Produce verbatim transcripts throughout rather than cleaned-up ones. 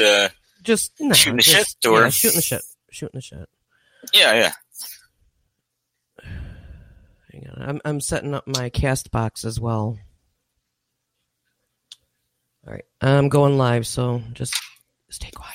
just uh, just no, shooting the just, shit, or yeah, shooting the shit, shooting the shit. Yeah, yeah. Hang on, I'm I'm setting up my cast box as well. All right, I'm going live, so just stay quiet.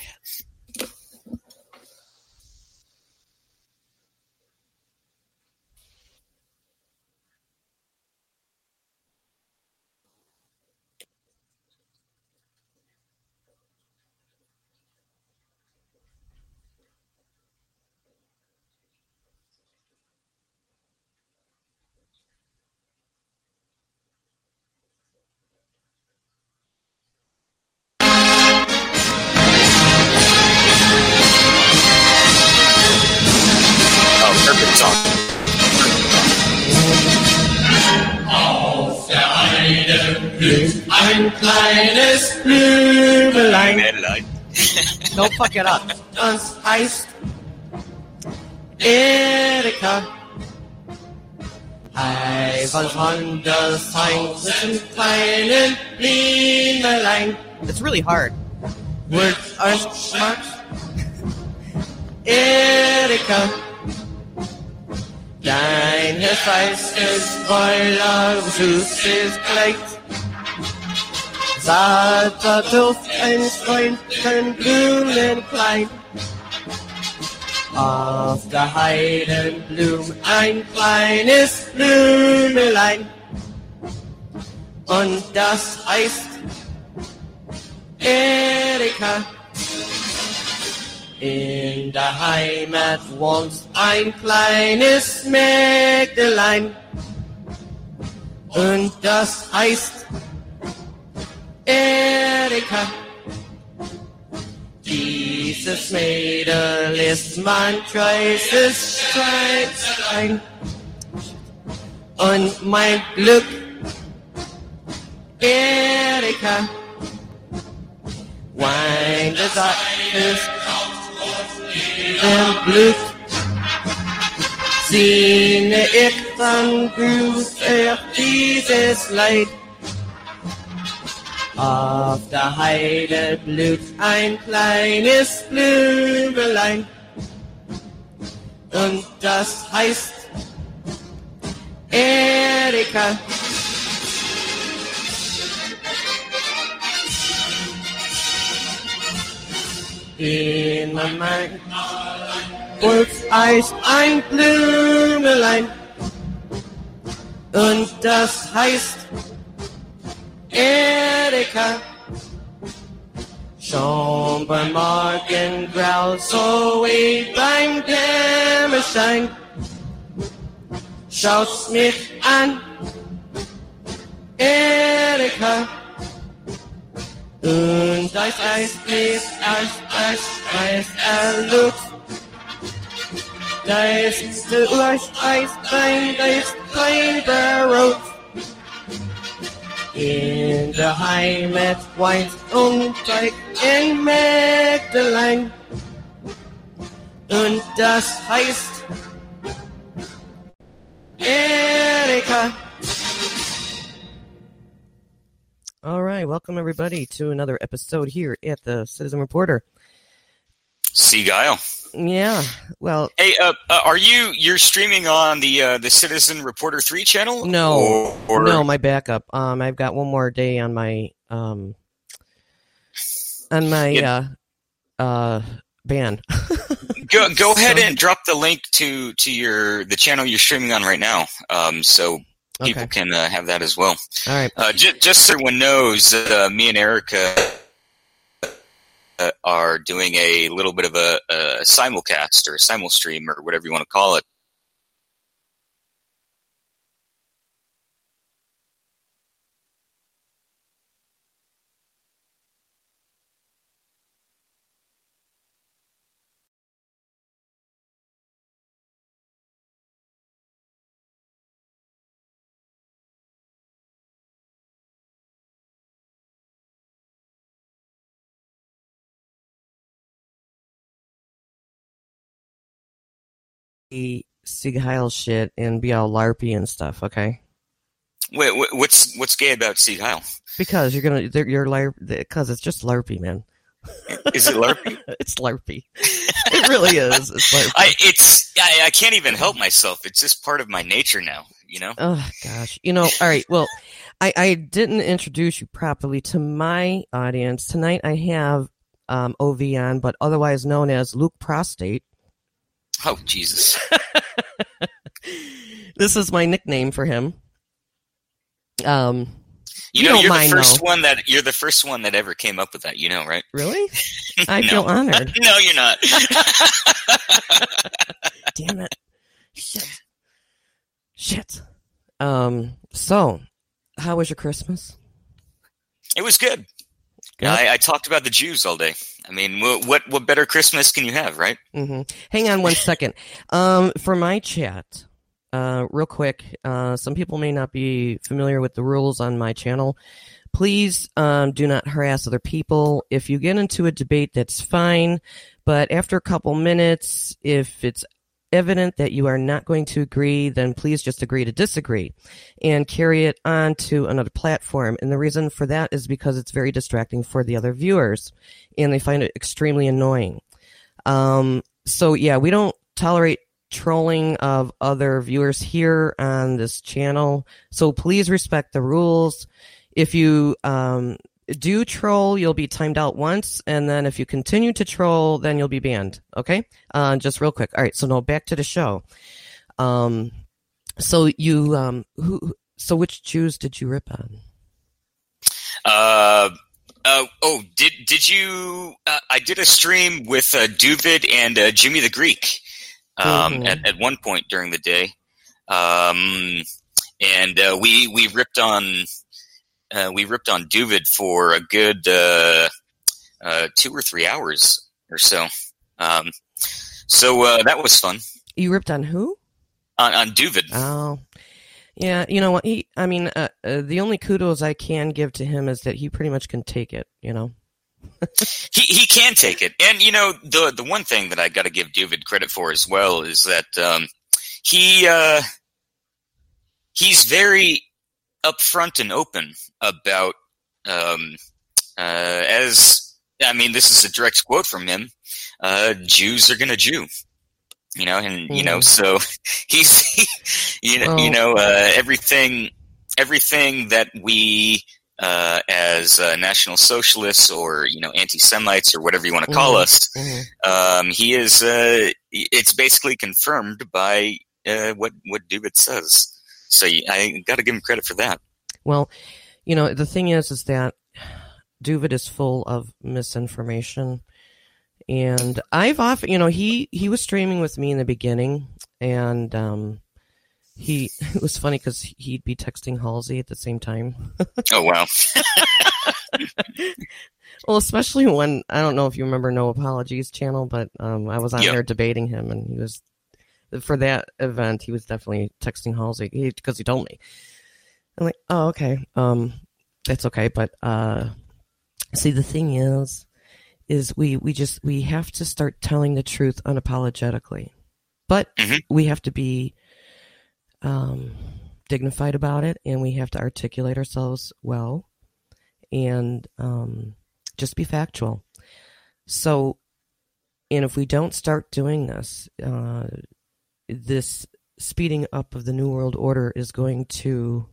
Ein kleines Blümelein. Don't fuck it up. Das heißt Erica. I was on the signs and kleinen Blümelein. It's really hard. Words are smart. Erica. Deine Scheiß ist voller Süßigkeit. Zarter Duft, ein Freund, ein Blumenkleid. Auf der Heidenblum ein kleines Blümelein. Und das heißt Erika. In der Heimat wohnt ein kleines Mägdelein. Und das heißt Erika. Dieses Mädel ist mein treues Schweizlein. Und mein Glück, Erika. Wein des Eines und Glück. Sehne ich, dann grüßt er dieses Leid. Auf der Heide blüht ein kleines Blümelein. Und das heißt Erika. In meinem Wolfseis ein Blümelein. Und das heißt Erika. Schon beim Morgen graut so wie beim Dämmerschein. Schaut's mich an, Erika. Und das Eis ist als Eis erlugt. Da ist der Urscheiß, da ist kein Brot. In der Heimat weint und zeigt in Mägdelein. Und das heißt Erika. All right, welcome everybody to another episode here at the Citizen Reporter. Sea Guile. Yeah, well. Hey, uh, uh, are you you're streaming on the uh, the Citizen Reporter three channel? No, or, or... no, my backup. Um, I've got one more day on my um on my yeah. uh uh ban. go go ahead so, and drop the link to to your the channel you're streaming on right now. Um, so. People okay. can uh, have that as well. All right. Uh, just, just so everyone knows, uh, me and Erica uh, are doing a little bit of a, a simulcast or a simulstream or whatever you want to call it. Sig Heil shit and be all LARPy and stuff, okay? Wait, what's what's gay about Sig Heil? Because you're gonna, you're LARP, because it's just LARPy, man. Is it LARPy? It's LARPy. It really is. It's LARPy. I, it's, I, I can't even help myself. It's just part of my nature now, you know? Oh, gosh. You know, all right. Well, I, I didn't introduce you properly to my audience. Tonight I have um, Ovian, but otherwise known as Luke Prostate. Oh, Jesus. This is my nickname for him. Um, you, you know, you're mind, the first though. one that you're the first one that ever came up with that. You know, right? Really? I no. feel honored. No, you're not. Damn it! Shit! Shit! Um. So, how was your Christmas? It was good. Good. I, I talked about the Jews all day. I mean, what what better Christmas can you have, right? Mm-hmm. Hang on one second. Um, for my chat. Uh, real quick, uh, some people may not be familiar with the rules on my channel. Please um, do not harass other people. If you get into a debate, that's fine. But after a couple minutes, if it's evident that you are not going to agree, then please just agree to disagree and carry it on to another platform. And the reason for that is because it's very distracting for the other viewers, and they find it extremely annoying. Um, so, yeah, we don't tolerate trolling of other viewers here on this channel, so please respect the rules. If you um, do troll, you'll be timed out once, and then if you continue to troll, then you'll be banned. Okay, uh, just real quick. All right, so now back to the show. Um, so you, um, who? So which Jews did you rip on? Uh, uh oh, did did you? Uh, I did a stream with uh, Duvid and uh, Jimmy the Greek. Um, mm-hmm. at, at one point during the day. Um, and, uh, we, we ripped on, uh, we ripped on Duvid for a good, uh, uh, two or three hours or so. Um, so, uh, that was fun. You ripped on who? On, on Duvid. Oh, yeah. You know what? He, I mean, uh, uh, the only kudos I can give to him is that he pretty much can take it, you know? he he can take it, and you know the the one thing that I got to give Duvid credit for as well is that um, he uh, he's very upfront and open about um, uh, as I mean this is a direct quote from him. Uh, Jews are gonna Jew, you know, and mm. you know so he's he, you know oh. you know uh, everything everything that we. Uh, as uh, National Socialists or, you know, anti-Semites or whatever you want to call mm-hmm. us, mm-hmm. Um, he is, uh, it's basically confirmed by uh, what, what Duvid says. So I got to give him credit for that. Well, you know, the thing is, is that Duvid is full of misinformation. And I've often, you know, he, he was streaming with me in the beginning and, um, He it was funny because he'd be texting Halsey at the same time. Oh wow! Well, especially when I don't know if you remember No Apologies channel, but um, I was on yep. there debating him, and he was for that event. He was definitely texting Halsey because he, he told me. I'm like, oh okay, um, that's okay. But uh, see, the thing is, is we we just we have to start telling the truth unapologetically, but mm-hmm. we have to be. Um, dignified about it, and we have to articulate ourselves well and um, just be factual. So, and if we don't start doing this, uh, this speeding up of the New World Order is going to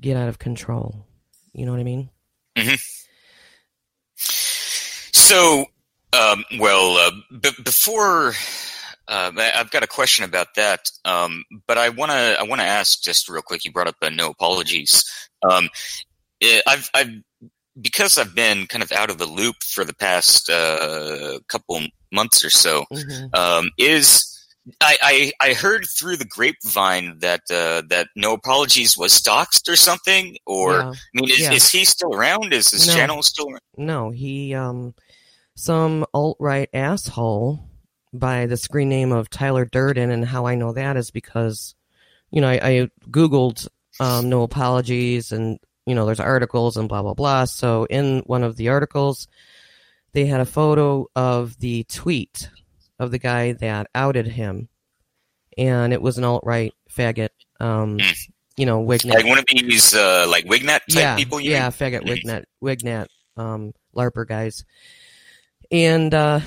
get out of control. You know what I mean? Mm-hmm. So, um, well, uh, b- before... Uh, I've got a question about that, um, but I want to I want to ask just real quick. You brought up a No Apologies. Um, I've, I've because I've been kind of out of the loop for the past uh, couple months or so. Mm-hmm. Um, is I, I I heard through the grapevine that uh, that No Apologies was doxxed or something. Or yeah. I mean, is, yeah. is he still around? Is his no. channel still around? No, he um, some alt-right asshole. By the screen name of Tyler Durden, and how I know that is because, you know, I, I Googled um, No Apologies, and, you know, there's articles and blah, blah, blah. So in one of the articles, they had a photo of the tweet of the guy that outed him, and it was an alt-right faggot, um, you know, Wignat. Like one of these, uh, like, Wignat type yeah, people? You yeah, mean? faggot, Wignat, Wignat. Um, LARPer guys. And, uh,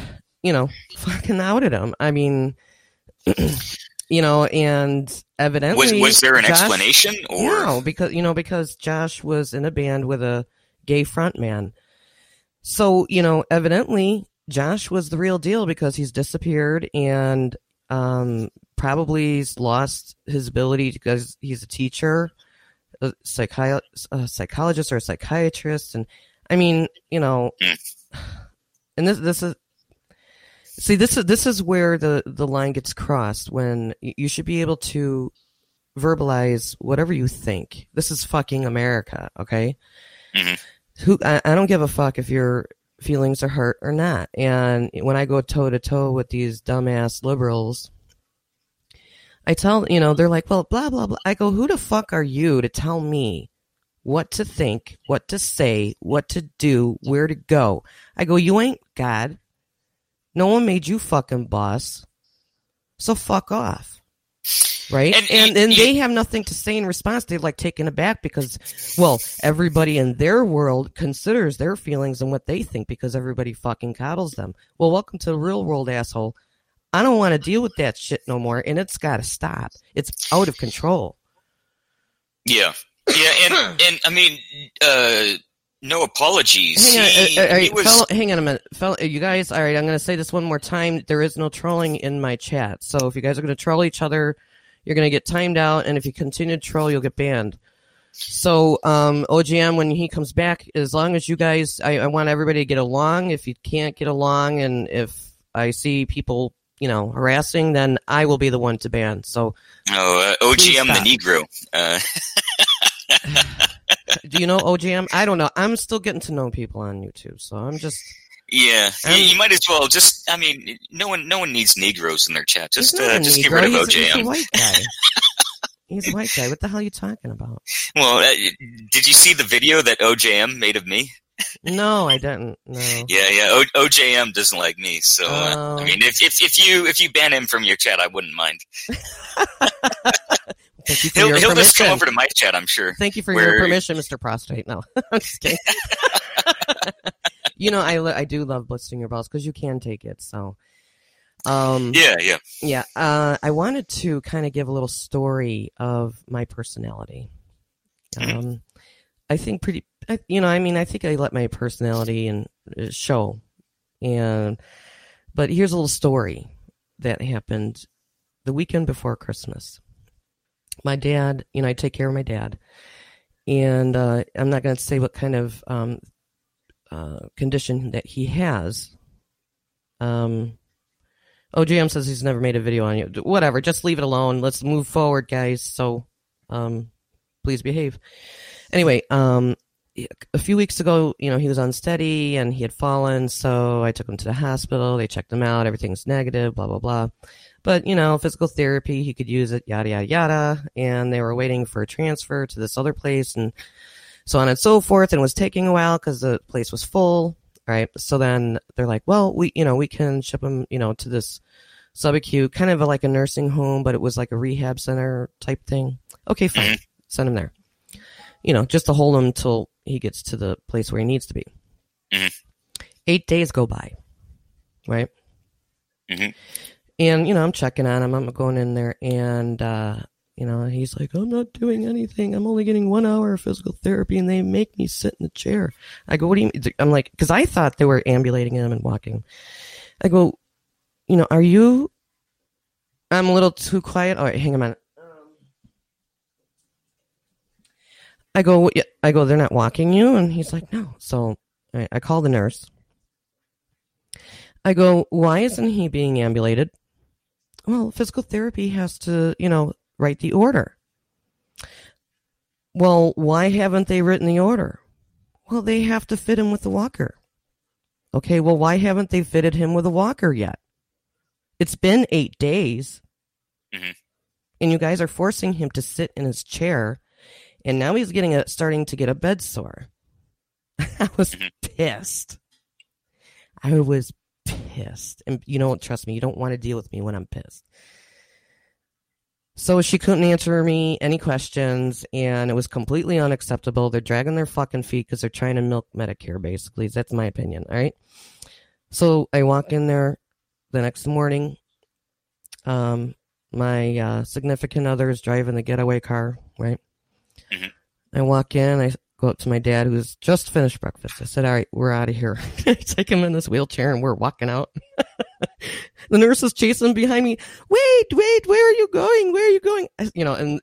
you know, fucking outed him. I mean, you know, and evidently... Was, was there an Josh, explanation? Or No, because, you know, because Josh was in a band with a gay frontman. So, you know, evidently Josh was the real deal because he's disappeared and um, probably he's lost his ability because he's a teacher, a, psychi- a psychologist or a psychiatrist. And I mean, you know... And this this is see this is this is where the, the line gets crossed when you should be able to verbalize whatever you think. This is fucking America, okay? Mm-hmm. Who I, I don't give a fuck if your feelings are hurt or not. And when I go toe to toe with these dumbass liberals, I tell you know they're like, well, blah blah blah. I go, who the fuck are you to tell me what to think, what to say, what to do, where to go? I go, you ain't God. No one made you fucking boss. So fuck off. Right? And and, and they have nothing to say in response. They're like taken aback because, well, everybody in their world considers their feelings and what they think because everybody fucking coddles them. Well, welcome to the real world, asshole. I don't want to deal with that shit no more, and it's got to stop. It's out of control. Yeah. Yeah, and, and I mean, uh, no apologies. Hang on, he, uh, right, was... fellow, hang on a minute. Fellow, you guys, all right, I'm going to say this one more time. There is no trolling in my chat. So if you guys are going to troll each other, you're going to get timed out. And if you continue to troll, you'll get banned. So um, O G M, when he comes back, as long as you guys, I, I want everybody to get along. If you can't get along and if I see people, you know, harassing, then I will be the one to ban. So, oh, uh, O G M the Negro. Uh... Do you know O G M? I don't know. I'm still getting to know people on YouTube, so I'm just... Yeah, I'm, you might as well just... I mean, no one no one needs Negroes in their chat. Just uh, just get rid of he's, O G M. He's a white guy. He's a white guy. What the hell are you talking about? Well, uh, did you see the video that O J M made of me? No, I didn't. No. Yeah, yeah. O- OJM doesn't like me, so... Uh, uh, I mean, if, if, if, you, if you ban him from your chat, I wouldn't mind. Thank you for he'll, your he'll just come over to my chat, I'm sure. Thank you for Where... your permission, Mister Prostate. No, I'm just kidding. You know, I, I do love blitzing your balls because you can take it. So, um, yeah, yeah, yeah. Uh, I wanted to kind of give a little story of my personality. Um, mm-hmm. I think pretty, I, you know, I mean, I think I let my personality and uh, show, and but here's a little story that happened the weekend before Christmas. My dad, you know, I take care of my dad, and uh, I'm not going to say what kind of um, uh, condition that he has. Um, O G M says he's never made a video on you. Whatever, just leave it alone. Let's move forward, guys. So, um, please behave. Anyway, um, a few weeks ago, you know, he was unsteady and he had fallen. So I took him to the hospital. They checked him out. Everything's negative. Blah blah blah. But, you know, physical therapy, he could use it, yada, yada, yada. And they were waiting for a transfer to this other place and so on and so forth. And it was taking a while because the place was full, right? So then they're like, well, we, you know, we can ship him, you know, to this sub-acute, kind of a, like a nursing home, but it was like a rehab center type thing. Okay, fine. Send him there. You know, just to hold him till he gets to the place where he needs to be. Eight days go by, right? Mm-hmm. And, you know, I'm checking on him. I'm going in there and, uh, you know, he's like, I'm not doing anything. I'm only getting one hour of physical therapy and they make me sit in a chair. I go, what do you mean? I'm like, because I thought they were ambulating him and walking him. I go, you know, are you, I'm a little too quiet. All right, hang on a minute. I go, I go, they're not walking you? And he's like, no. So all right, I call the nurse. I go, why isn't he being ambulated? Well, physical therapy has to, you know, write the order. Well, why haven't they written the order? Well, they have to fit him with the walker. Okay, well, why haven't they fitted him with a walker yet? It's been eight days. Mm-hmm. And you guys are forcing him to sit in his chair. And now he's getting a, starting to get a bed sore. I was mm-hmm. pissed. I was pissed. And you don't trust me. You don't want to deal with me when I'm pissed. So she couldn't answer me any questions, and it was completely unacceptable. They're dragging their fucking feet because they're trying to milk Medicare, basically. That's my opinion, all right? So I walk in there the next morning. Um, my uh, significant other is driving the getaway car, right? Mm-hmm. I walk in. I go up to my dad, who's just finished breakfast. I said, all right, we're out of here. I take him in this wheelchair, and we're walking out. The nurse is chasing behind me. Wait, wait, where are you going? Where are you going? You know, and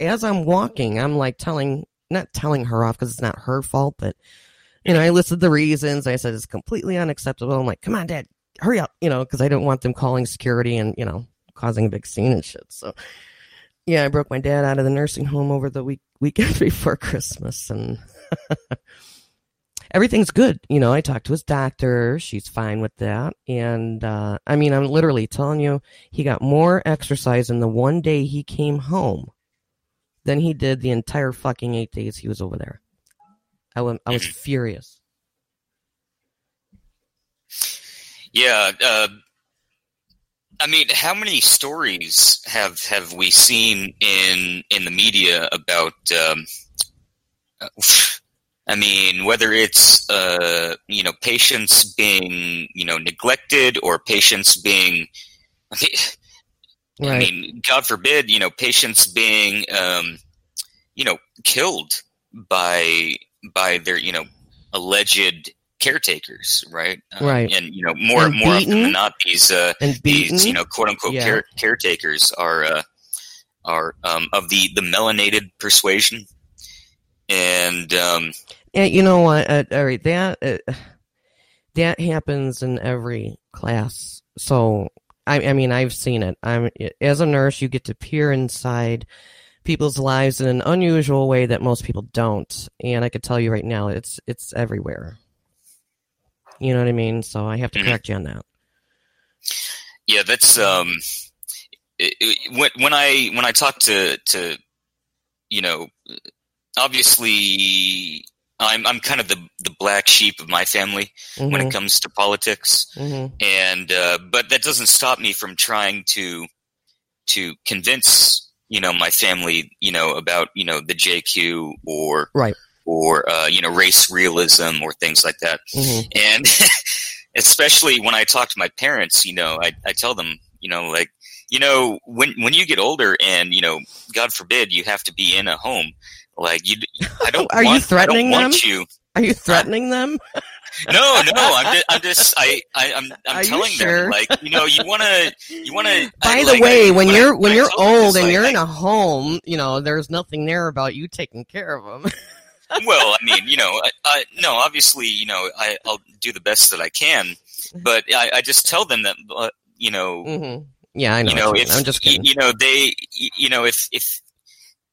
as I'm walking, I'm like telling, not telling her off because it's not her fault, but, you know, I listed the reasons. I said it's completely unacceptable. I'm like, come on, Dad, hurry up, you know, because I didn't want them calling security and, you know, causing a big scene and shit. So, yeah, I broke my dad out of the nursing home over the week weekend before Christmas, and everything's good. You know, I talked to his doctor. She's fine with that. And, uh, I mean, I'm literally telling you, he got more exercise in the one day he came home than he did the entire fucking eight days he was over there. I, w- I was furious. Yeah. Uh, I mean, how many stories have, have we seen in, in the media about... Um, I mean, whether it's, uh, you know, patients being, you know, neglected or patients being, right. I mean, God forbid, you know, patients being, um, you know, killed by, by their, you know, alleged caretakers, right? Right. Um, and, you know, more, and more often than not, these, uh, these, you know, quote unquote yeah. care, caretakers are, uh, are, um, of the, the melanated persuasion. And, um, and you know what? Uh, all right, that uh, that happens in every class. So I, I mean, I've seen it. I'm as a nurse, you get to peer inside people's lives in an unusual way that most people don't. And I could tell you right now, it's it's everywhere. You know what I mean? So I have to correct you on that. Yeah, that's um, it, it, when when I when I talk to to you know. Obviously, I'm I'm kind of the the black sheep of my family mm-hmm. when it comes to politics, mm-hmm. and uh, but that doesn't stop me from trying to to convince you know my family you know about you know the J Q or right. or uh, you know race realism or things like that, mm-hmm. and especially when I talk to my parents, you know I I tell them you know like you know when when you get older and you know God forbid you have to be in a home. Like you, I don't. Are want, you threatening I don't want them? You. Are you threatening them? No, no. I'm just. I'm just I, I, I'm. I'm Are telling you sure? them. Like you know, you want to. You want to. By I, the like, way, I, when, when you're I, when I you're old and like, you're in a home, you know, there's nothing there about you taking care of them. Well, I mean, you know, I, I, no. Obviously, you know, I, I'll do the best that I can, but I, I just tell them that, uh, you know. Mm-hmm. Yeah, I know. You know if, I'm just. Kidding. You know, they. You know, if if.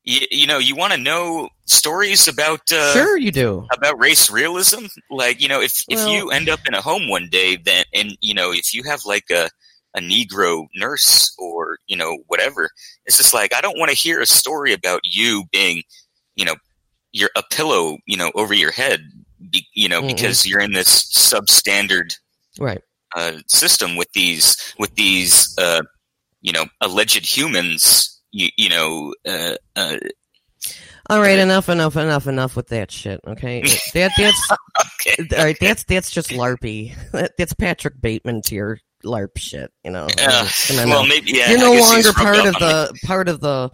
You, you know, you want to know stories about uh, sure you do about race realism. Like you know, if, well, if you end up in a home one day, then and you know, if you have like a, a Negro nurse or you know whatever, it's just like I don't want to hear a story about you being, you know, you're a pillow, you know, over your head, be, you know, mm-hmm. because you're in this substandard right uh, system with these with these uh, you know alleged humans. You, you know, uh, uh, all right, uh, enough, enough, enough, enough with that shit. Okay, that that's okay. All right. That's that's just LARPy. That, that's Patrick Bateman to your LARP shit. You know, uh, well, now. maybe yeah, you're no longer part of the me. part of the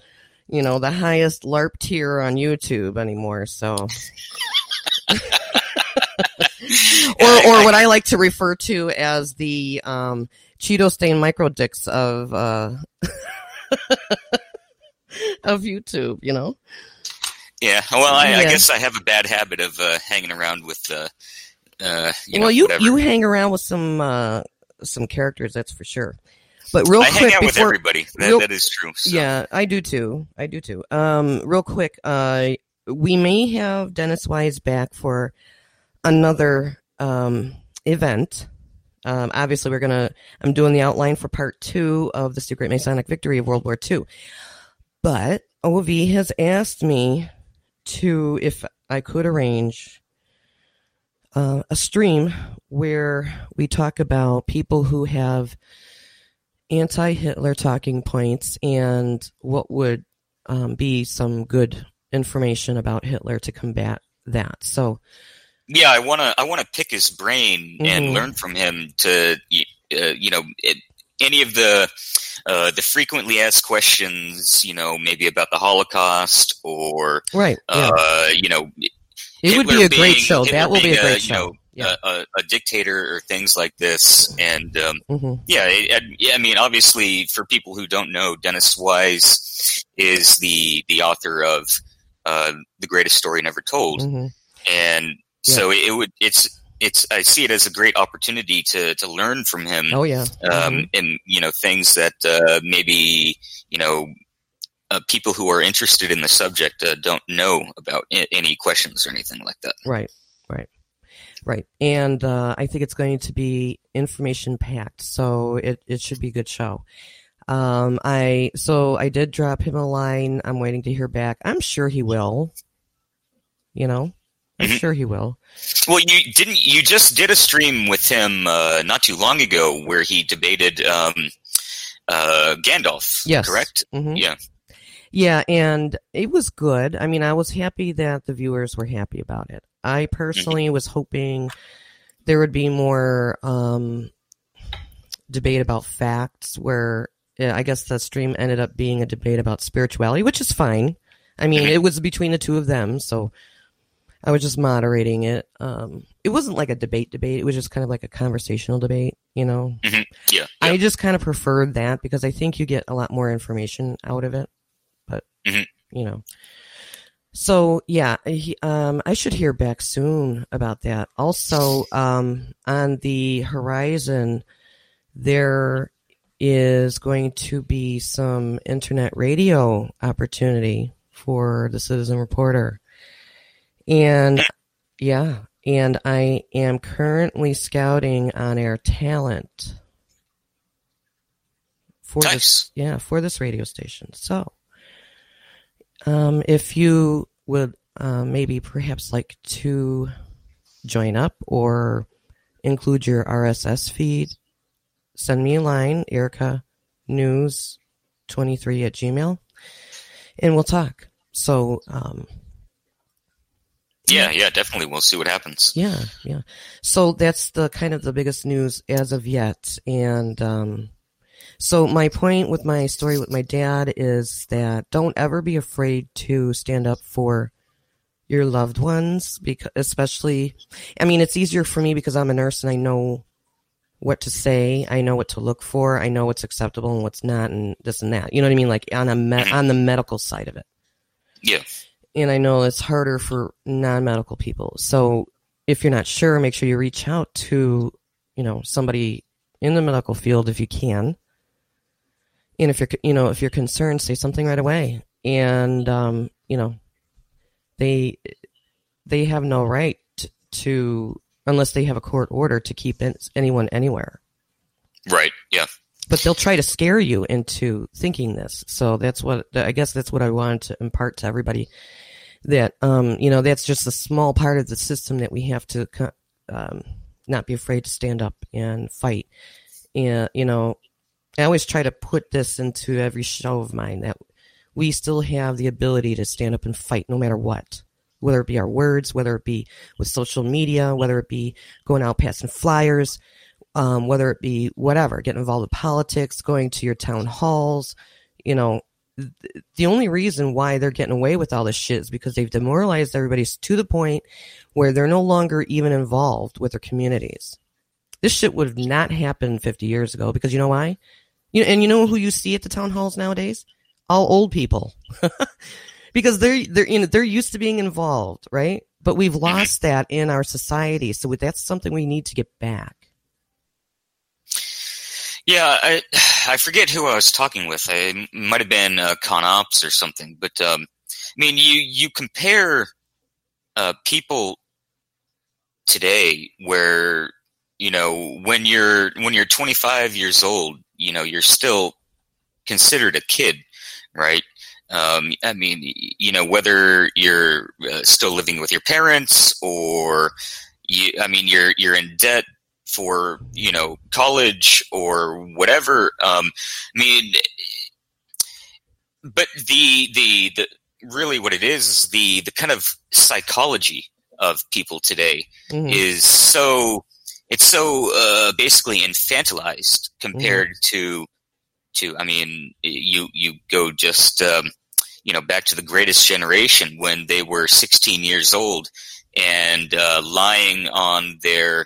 you know the highest LARP tier on YouTube anymore. So, or or what I like to refer to as the um, Cheeto stain micro dicks of. Uh, of YouTube, you know. Yeah, well, I, yeah. I guess I have a bad habit of uh, hanging around with, uh, uh, you well, know, you whatever. you hang around with some uh, some characters, that's for sure. But real I quick, hang out before, with everybody. That, real, that is true. So. Yeah, I do too. I do too. Um, real quick, uh, we may have Dennis Wise back for another um, event. Um, obviously, we're going to, I'm doing the outline for part two of the Secret Masonic Victory of World War Two. But O V has asked me to, if I could arrange uh, a stream where we talk about people who have anti-Hitler talking points and what would um, be some good information about Hitler to combat that. So, yeah, I want to I want to pick his brain mm-hmm. and learn from him to, uh, you know, it, any of the uh, the frequently asked questions, you know, maybe about the Holocaust or, right, yeah. uh, you know, it Hitler would be a being, great show. Hitler that will be a great a, show. You know, Yeah. A, a dictator or things like this. And um, mm-hmm. yeah, I, I mean, obviously, for people who don't know, Dennis Wise is the, the author of uh, The Greatest Story Never Told. Mm-hmm. And yeah. so it would it's it's I see it as a great opportunity to, to learn from him. Oh, yeah. Um, mm-hmm. And, you know, things that uh, maybe, you know, uh, people who are interested in the subject uh, don't know about I- any questions or anything like that. Right, right. Right. And uh, I think it's going to be information packed, so it, it should be a good show. Um, I so I did drop him a line. I'm waiting to hear back. I'm sure he will. You know, I'm mm-hmm. sure he will. Well, you didn't. You just did a stream with him uh, not too long ago where he debated um, uh, Gandalf. Yes. Correct. Mm-hmm. Yeah. Yeah, and it was good. I mean, I was happy that the viewers were happy about it. I personally was hoping there would be more um, debate about facts, where yeah, I guess the stream ended up being a debate about spirituality, which is fine. I mean, it was between the two of them, so I was just moderating it. Um, it wasn't like a debate debate. It was just kind of like a conversational debate, you know? Mm-hmm. Yeah, yeah. I just kind of preferred that because I think you get a lot more information out of it. But, mm-hmm. you know, so, yeah, he, um, I should hear back soon about that. Also, um, on the horizon, there is going to be some internet radio opportunity for the Citizen Reporter. And, yeah, and I am currently scouting on-air talent for nice. this, yeah, for this radio station. So. Um, if you would uh, maybe perhaps like to join up or include your R S S feed, send me a line, erica news twenty-three at gmail, and we'll talk. So, um, yeah, yeah, definitely. We'll see what happens. Yeah, yeah. So that's the kind of the biggest news as of yet. And, um, so my point with my story with my dad is that don't ever be afraid to stand up for your loved ones, because especially, I mean, it's easier for me because I'm a nurse and I know what to say. I know what to look for. I know what's acceptable and what's not and this and that. You know what I mean? Like on a me- on the medical side of it. Yeah. And I know it's harder for non-medical people. So if you're not sure, make sure you reach out to, you know, somebody in the medical field if you can. And if you're, you know, if you're concerned, say something right away. And, um, you know, they they have no right to, unless they have a court order, to keep anyone anywhere. Right. Yeah. But they'll try to scare you into thinking this. So that's what I guess that's what I wanted to impart to everybody. That, um, you know, that's just a small part of the system that we have to um, not be afraid to stand up and fight. And, you know. I always try to put this into every show of mine, that we still have the ability to stand up and fight no matter what, whether it be our words, whether it be with social media, whether it be going out passing flyers, um, whether it be whatever, getting involved with politics, going to your town halls. You know, th- the only reason why they're getting away with all this shit is because they've demoralized everybody to the point where they're no longer even involved with their communities. This shit would have not happened fifty years ago because you know why? You, and you know who you see at the town halls nowadays? All old people. Because they're, they're, you know, they're used to being involved, right? But we've lost that in our society. So that's something we need to get back. Yeah, I I forget who I was talking with. It might have been uh, ConOps or something. But, um, I mean, you, you compare uh, people today where, you know, when you're when you're twenty-five years old, you know, you're still considered a kid, right? Um, I mean, you know, whether you're uh, still living with your parents or, you, I mean, you're you're in debt for, you know, college or whatever. Um, I mean, but the, the, the, really what it is, is the, the kind of psychology of people today mm. is so, it's so uh, basically infantilized compared mm. to, to, I mean, you, you go just, um, you know, back to the Greatest Generation when they were sixteen years old and uh, lying on their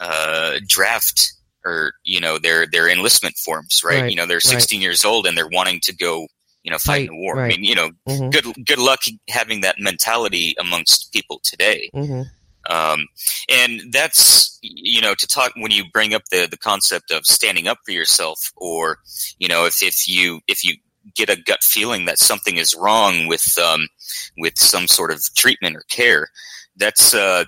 uh, draft or, you know, their, their enlistment forms, right? right you know, they're sixteen right. years old and they're wanting to go, you know, fight in right, a war. Right. I mean, you know, mm-hmm. good, good luck having that mentality amongst people today. Mm-hmm. Um, and that's, you know, to talk when you bring up the, the concept of standing up for yourself or, you know, if, if you, if you, get a gut feeling that something is wrong with um, with some sort of treatment or care. That's uh,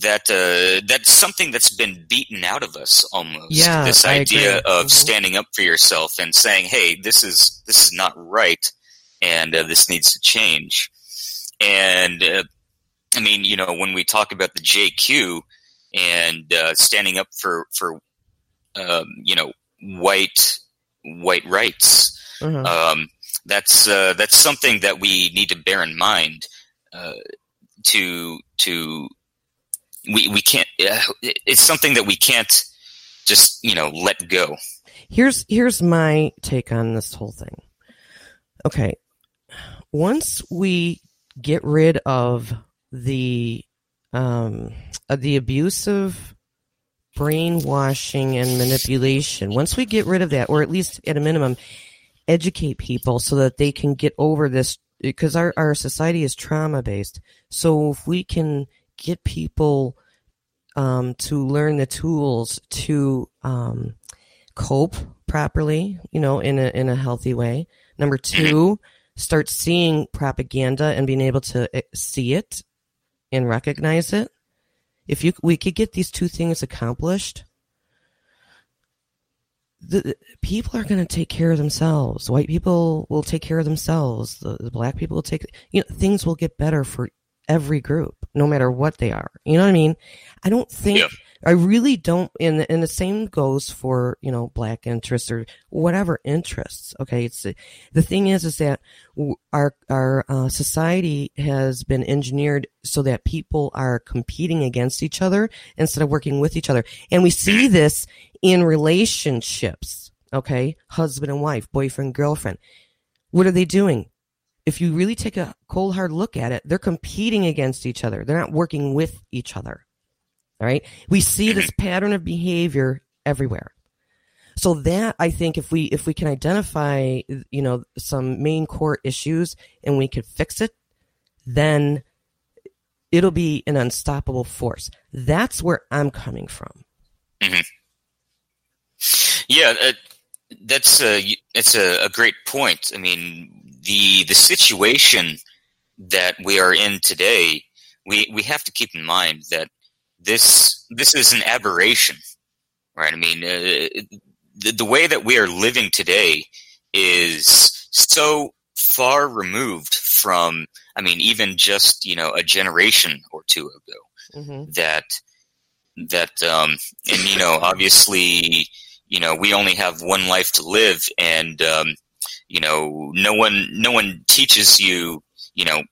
that uh, that's something that's been beaten out of us almost. Yeah, this idea of mm-hmm. standing up for yourself and saying, "Hey, this is this is not right, and uh, this needs to change." And uh, I mean, you know, when we talk about the J Q and uh, standing up for for um, you know white white rights. Mm-hmm. Um, that's uh, that's something that we need to bear in mind. Uh, to to we we can't. Uh, it's something that we can't just you know let go. Here's here's my take on this whole thing. Okay, once we get rid of the um of the abusive brainwashing and manipulation, once we get rid of that, or at least at a minimum. Educate people so that they can get over this because our, our society is trauma-based. So if we can get people um, to learn the tools to um, cope properly, you know, in a, in a healthy way. Number two, start seeing propaganda and being able to see it and recognize it. If you we could get these two things accomplished, the people are going to take care of themselves. White people will take care of themselves. The, the black people will take, you know, things will get better for every group, no matter what they are. You know what I mean? I don't think, yeah. I really don't. And, and the same goes for, you know, black interests or whatever interests. Okay. It's the thing is, is that our, our uh, society has been engineered so that people are competing against each other instead of working with each other. And we see this in relationships, okay, husband and wife, boyfriend, girlfriend. What are they doing? If you really take a cold, hard look at it, they're competing against each other. They're not working with each other, all right? We see this pattern of behavior everywhere. So that, I think, if we if we can identify, you know, some main core issues and we can fix it, then it'll be an unstoppable force. That's where I'm coming from. Mm-hmm. Yeah, uh, that's a it's a, a great point. I mean, the the situation that we are in today, we, we have to keep in mind that this this is an aberration, right? I mean, uh, the, the way that we are living today is so far removed from, I mean, even just you know a generation or two ago. Mm-hmm. That that um, and you know obviously. You know, we only have one life to live, and um, you know, no one, no one teaches you, you know,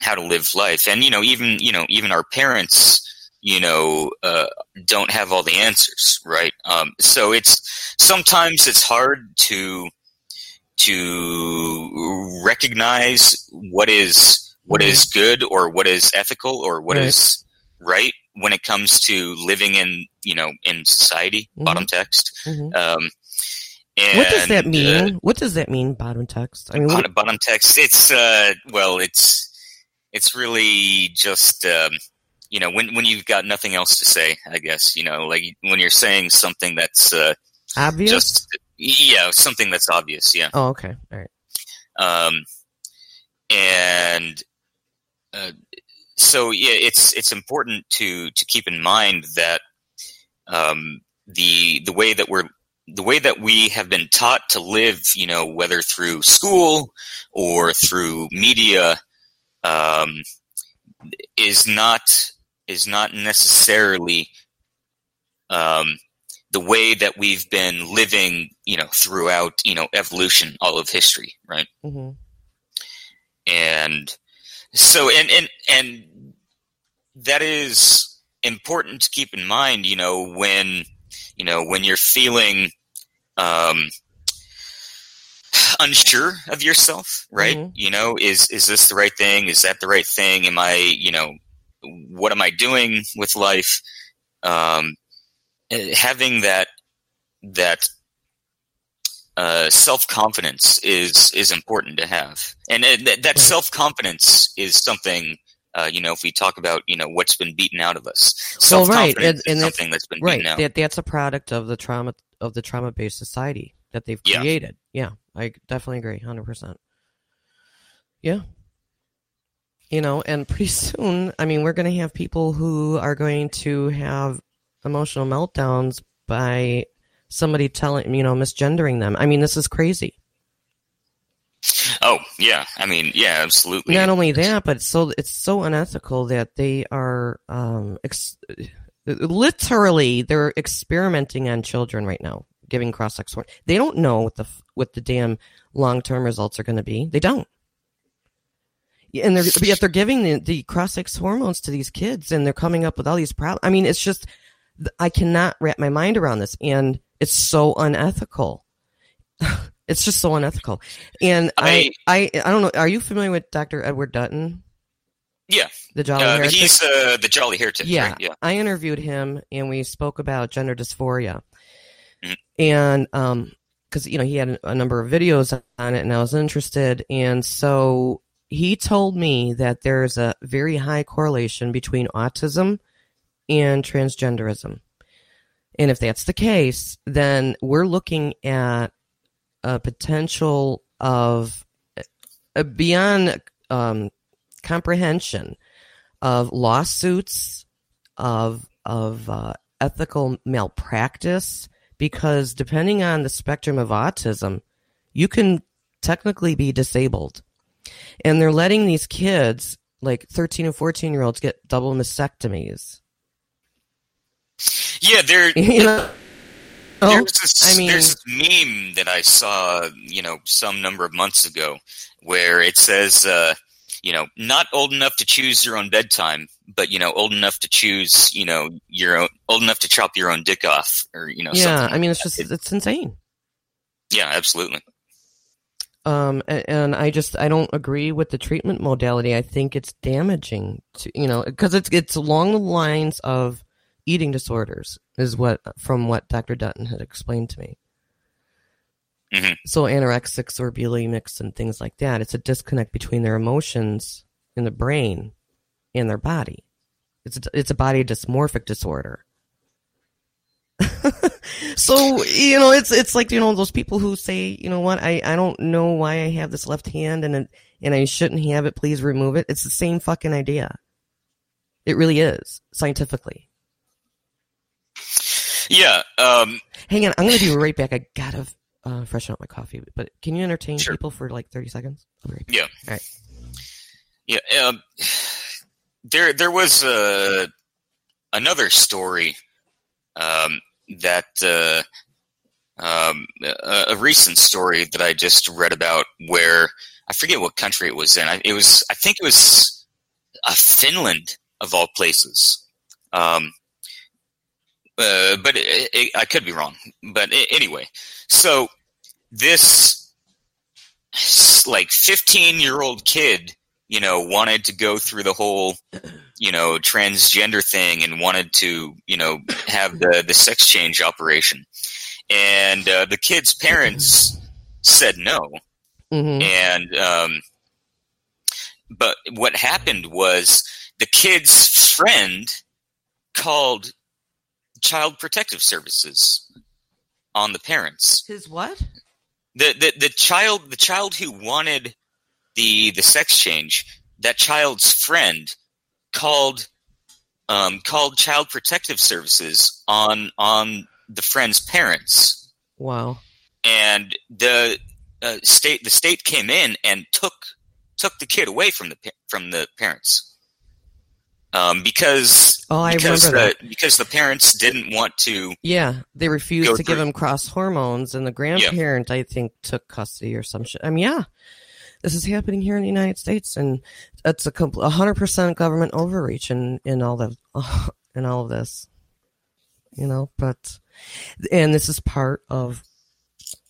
how to live life. And you know, even you know, even our parents, you know, uh, don't have all the answers, right? Um, so it's sometimes it's hard to to recognize what is what is good or what is ethical or what right. is right. When it comes to living in, you know, in society, mm-hmm. bottom text. Mm-hmm. Um, and, what does that mean? Uh, what does that mean, bottom text? I mean, bottom, what... bottom text. It's uh, well, it's it's really just um, you know when when you've got nothing else to say, I guess you know, like when you're saying something that's uh, obvious. Just, yeah, something that's obvious. Yeah. Oh, okay. All right. Um, and. Uh, So yeah, it's it's important to, to keep in mind that um, the the way that we're the way that we have been taught to live, you know, whether through school or through media, um, is not is not necessarily um, the way that we've been living, you know, throughout, you know, evolution, all of history, right? Mm-hmm. And so, and, and, and that is important to keep in mind, you know, when, you know, when you're feeling, um, unsure of yourself, right? Mm-hmm. You know, is, is this the right thing? Is that the right thing? Am I, you know, what am I doing with life? Um, having that, that, uh, self-confidence is, is important to have. And uh, th- that self-confidence is something, uh, you know, if we talk about, you know, what's been beaten out of us, self-confidence well, right. and, and is something that's, that's been right. beaten out. That, that's a product of the trauma, of the trauma-based society that they've created. Yeah. yeah, I definitely agree, one hundred percent. Yeah. You know, and pretty soon, I mean, we're going to have people who are going to have emotional meltdowns by somebody telling, you know, misgendering them. I mean, this is crazy. Oh, yeah. I mean, yeah, absolutely. Not only that, but so it's so unethical that they are um, ex- literally they're experimenting on children right now. Giving cross-sex hormones. They don't know what the what the damn long-term results are going to be. They don't. And they're, yet they're giving the, the cross-sex hormones to these kids, and they're coming up with all these problems. I mean, it's just, I cannot wrap my mind around this, and it's so unethical. It's just so unethical. And I, I, I, I don't know, are you familiar with Doctor Edward Dutton? Yeah. The Jolly uh, Heretic? He's uh, the Jolly Heretic, yeah. Right? Yeah. I interviewed him, and we spoke about gender dysphoria. And, um, cause you know, he had a number of videos on it and I was interested. And so he told me that there's a very high correlation between autism and transgenderism. And if that's the case, then we're looking at a potential of a beyond, um, comprehension of lawsuits, of, of, uh, ethical malpractice. Because depending on the spectrum of autism, you can technically be disabled. And they're letting these kids, like thirteen and fourteen-year-olds, get double mastectomies. Yeah, they're... You know? oh, there's, this, I mean, there's this meme that I saw, you know, some number of months ago, where it says, uh, you know, not old enough to choose your own bedtime, but, you know, old enough to choose, you know, your own, old enough to chop your own dick off, or, you know, yeah, something. Yeah, I mean, it's just, it's insane. Yeah, absolutely. Um, and, and I just, I don't agree with the treatment modality. I think it's damaging to, you know, because it's, it's along the lines of eating disorders is what, from what Doctor Dutton had explained to me. Mm-hmm. So anorexics or bulimics and things like that, it's a disconnect between their emotions in the brain and their body. It's a, it's a body dysmorphic disorder. So, you know, it's it's like, you know, those people who say, you know what, I, I don't know why I have this left hand and it, and I shouldn't have it, please remove it. It's the same fucking idea. It really is, scientifically. Yeah. Um... Hang on, I'm going to be right back. I got to... Uh, freshen up my coffee, but can you entertain sure. people for like thirty seconds? Right. Yeah. All right. Yeah. Um, there, there was uh, another story um, that uh, um, a, a recent story that I just read about where I forget what country it was in. I, it was, I think it was uh, Finland of all places. Um, uh, but it, it, I could be wrong, but it, anyway, so this, like, fifteen-year-old kid, you know, wanted to go through the whole, you know, transgender thing and wanted to, you know, have the, the sex change operation. And uh, the kid's parents said no. Mm-hmm. And um, but what happened was the kid's friend called Child Protective Services on the parents. His what? The, the the child the child who wanted the the sex change, that child's friend called um called Child Protective Services on on the friend's parents. Wow. And the uh, state the state came in and took took the kid away from the from the parents. Um, because oh, I because remember the, that. because the parents didn't want to. Yeah, they refused to through. give him cross hormones, and the grandparent, yeah. I think, took custody or some shit. I mean, yeah, this is happening here in the United States, and it's a one hundred percent government overreach in, in all the in all of this, you know. But and this is part of.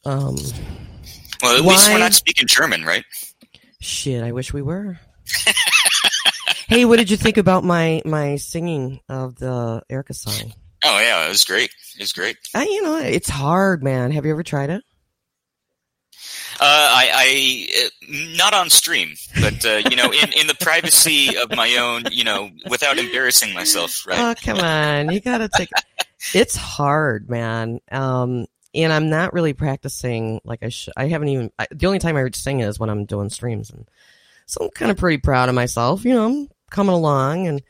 Um, well, at why, least we're not speaking German, right? Shit, I wish we were. Hey, what did you think about my, my singing of the Erica song? Oh, yeah, it was great. It was great. I, you know, it's hard, man. Have you ever tried it? Uh, I, I not on stream, but, uh, you know, in, in the privacy of my own, you know, without embarrassing myself, right? Oh, come on. You got to take it. It's hard, man. Um, and I'm not really practicing like I should. I haven't even, I, the only time I would sing is when I'm doing streams. And so I'm kind of pretty proud of myself, you know, I'm coming along and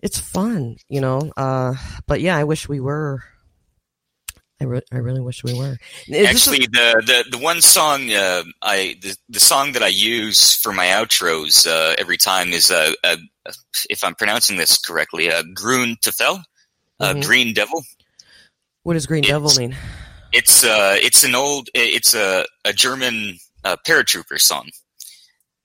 it's fun, you know, uh, but yeah, I wish we were, I, re- I really wish we were. Is Actually, a- the, the, the one song, uh, I, the, the song that I use for my outros, uh, every time is, uh, uh if I'm pronouncing this correctly, uh, Grüntafel, uh, mm-hmm. Green Devil. What does Green it's, Devil mean? It's, uh, it's an old, it's a, a German, uh, paratrooper song.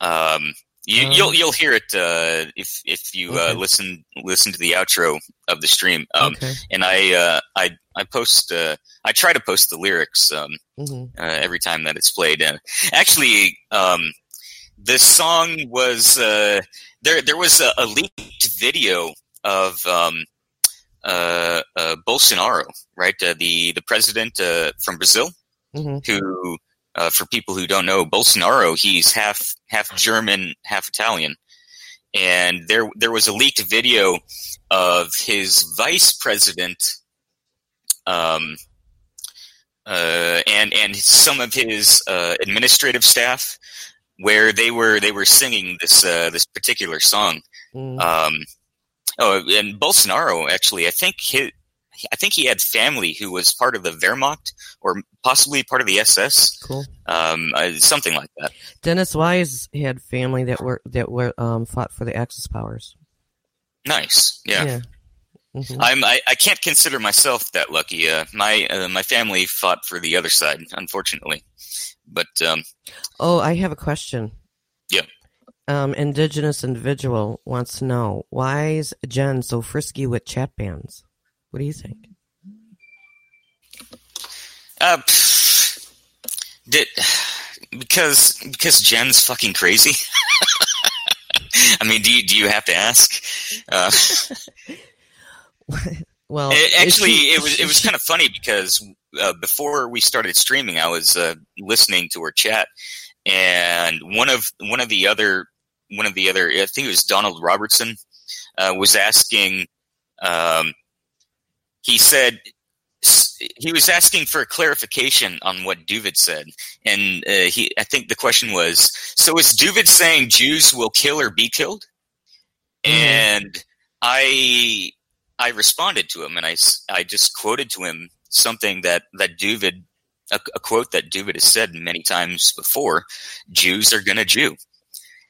Um, you, um, you'll you'll hear it uh, if if you okay. uh, listen listen to the outro of the stream. Um, okay. And I uh, I I post uh, I try to post the lyrics um, mm-hmm. uh, every time that it's played. And actually, um, this song was uh, there. There was a, a leaked video of um, uh, uh, Bolsonaro, right? Uh, the the president uh, from Brazil, mm-hmm. who. Uh, for people who don't know, Bolsonaro, he's half half German, half Italian. And there there was a leaked video of his vice president um, uh, and and some of his uh, administrative staff where they were they were singing this uh, this particular song. Mm. Um, oh, and Bolsonaro actually, I think his, I think he had family who was part of the Wehrmacht or possibly part of the S S. Cool. Um, uh, something like that. Dennis Wise had family that were that were um, fought for the Axis powers. Nice. Yeah. yeah. Mm-hmm. I'm, I I can't consider myself that lucky. Uh, my uh, my family fought for the other side, unfortunately. But um, oh, I have a question. Yeah. Um, indigenous individual wants to know, why is Jen so frisky with chat bands? What do you think? Uh, pff, did, because because Jen's fucking crazy. I mean, do you, do you have to ask? Uh, well, it, actually, she, it was it was kind of funny because uh, before we started streaming, I was uh, listening to her chat, and one of one of the other one of the other I think it was Donald Robertson uh, was asking. Um, He said he was asking for a clarification on what Duvid said, and uh, he I think the question was: so is Duvid saying Jews will kill or be killed? Mm. And I I responded to him, and I, I just quoted to him something that that Duvid a, a quote that Duvid has said many times before: Jews are gonna Jew,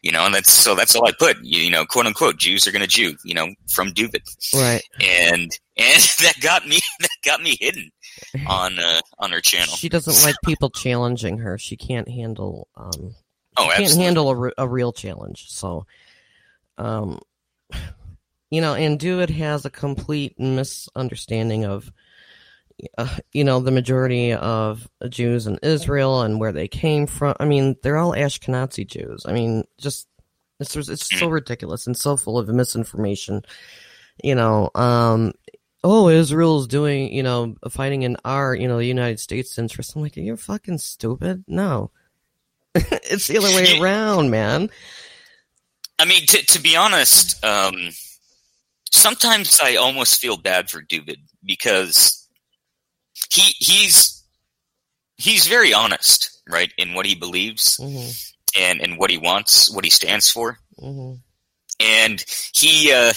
you know, and that's so that's all I put, you, you know, quote unquote, Jews are gonna Jew, you know, from Duvid, right? And. And that got me. That got me hidden on uh, on her channel. She doesn't like people challenging her. She can't handle. Um, oh, she can't handle a, re- a real challenge. So, um, you know, and Duvid has a complete misunderstanding of, uh, you know, the majority of Jews in Israel and where they came from. I mean, they're all Ashkenazi Jews. I mean, just it's it's so ridiculous and so full of misinformation. You know, um. oh, Israel's doing, you know, fighting in our, you know, the United States interest. I'm like, you're fucking stupid. No, it's the other way around, man. I mean, to, to be honest, um, sometimes I almost feel bad for Duvid because he he's he's very honest, right, in what he believes mm-hmm. and, and what he wants, what he stands for. Mm-hmm. And he... Uh,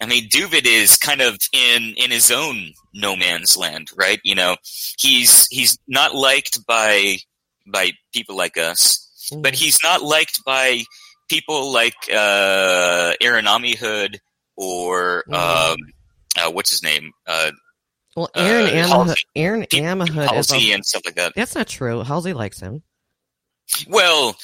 I mean, Duvid is kind of in, in his own no man's land, right? You know, he's he's not liked by by people like us, mm-hmm. but he's not liked by people like uh, Aaron Ahmadhood or um, uh, what's his name? Uh, well, Aaron uh, Ahmadhood, Aaron Ahmadhood Halsey and stuff like that. That's not true. Halsey likes him. Well,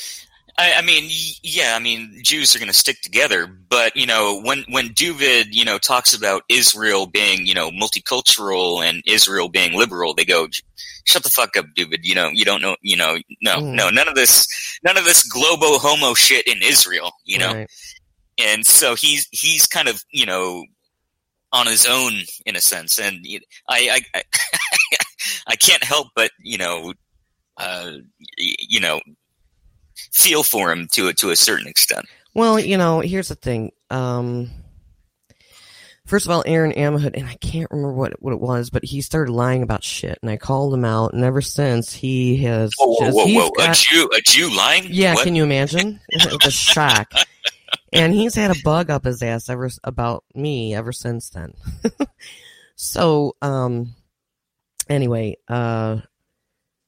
I, I mean, yeah, I mean, Jews are going to stick together, but, you know, when, when Duvid, you know, talks about Israel being, you know, multicultural and Israel being liberal, they go, shut the fuck up, Duvid, you know, you don't know, you know, no, mm. no, none of this, none of this globo homo shit in Israel, you know? Right. And so he's, he's kind of, you know, on his own in a sense. And I, I, I, I can't help but, you know, uh, you know, feel for him to to a certain extent. Well, you know, here's the thing. Um, first of all, Aaron Ahmadhood, and I can't remember what, what it was, but he started lying about shit, and I called him out, and ever since he has... Whoa, whoa, whoa, whoa. Got, a, Jew, a Jew lying? Yeah, what? Can you imagine? The shock. And he's had a bug up his ass ever about me ever since then. So, um, anyway, uh...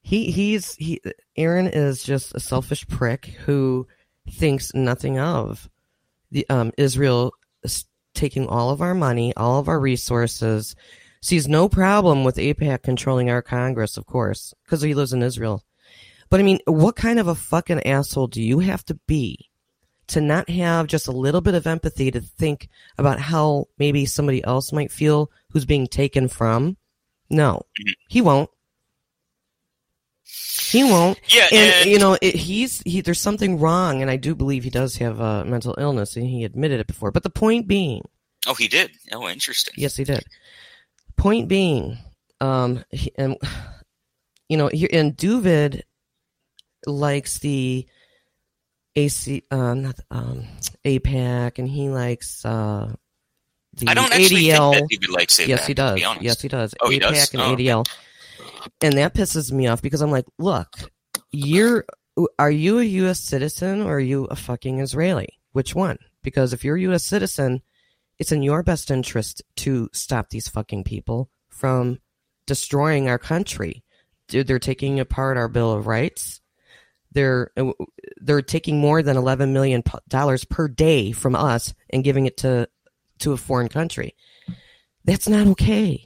He he's he Aaron is just a selfish prick who thinks nothing of the um, Israel taking all of our money, all of our resources, sees no problem with AIPAC controlling our Congress, of course, because he lives in Israel. But I mean, what kind of a fucking asshole do you have to be to not have just a little bit of empathy to think about how maybe somebody else might feel who's being taken from? No, he won't. He won't. Yeah, and, and you know, it, he's he, there's something wrong, and I do believe he does have a mental illness, and he admitted it before. But the point being, oh, he did. Oh, interesting. Yes, he did. Point being, um, he, and you know, here and Duvid likes the A C, uh, not the, um, AIPAC, and he likes uh, the I don't actually A D L. Think that Duvid likes AIPAC. Yes, he does. To be honest. Yes, he does. Oh, AIPAC he does. And oh. A D L. And that pisses me off because I'm like, look, you're are you a U S citizen or are you a fucking Israeli? Which one? Because if you're a U S citizen, it's in your best interest to stop these fucking people from destroying our country. Dude, they're taking apart our Bill of Rights. They're they're taking more than eleven million dollars per day from us and giving it to to a foreign country. That's not okay.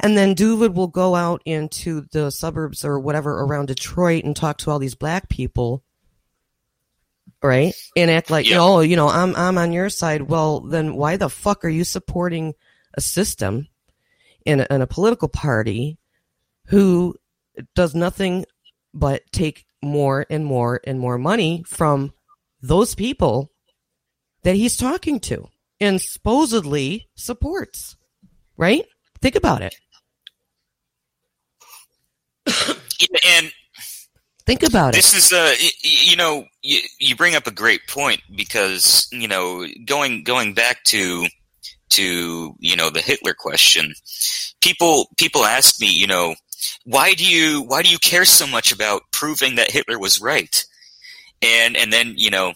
And then Duvid will go out into the suburbs or whatever around Detroit and talk to all these black people, right? And act like, yeah. oh, you know, I'm I'm on your side. Well, then why the fuck are you supporting a system and a, and a political party who does nothing but take more and more and more money from those people that he's talking to and supposedly supports, right? Think about it. And think about this it. This is uh, you know, you, you bring up a great point because you know, going going back to to you know the Hitler question, people people ask me, you know, why do you why do you care so much about proving that Hitler was right? And and then you know,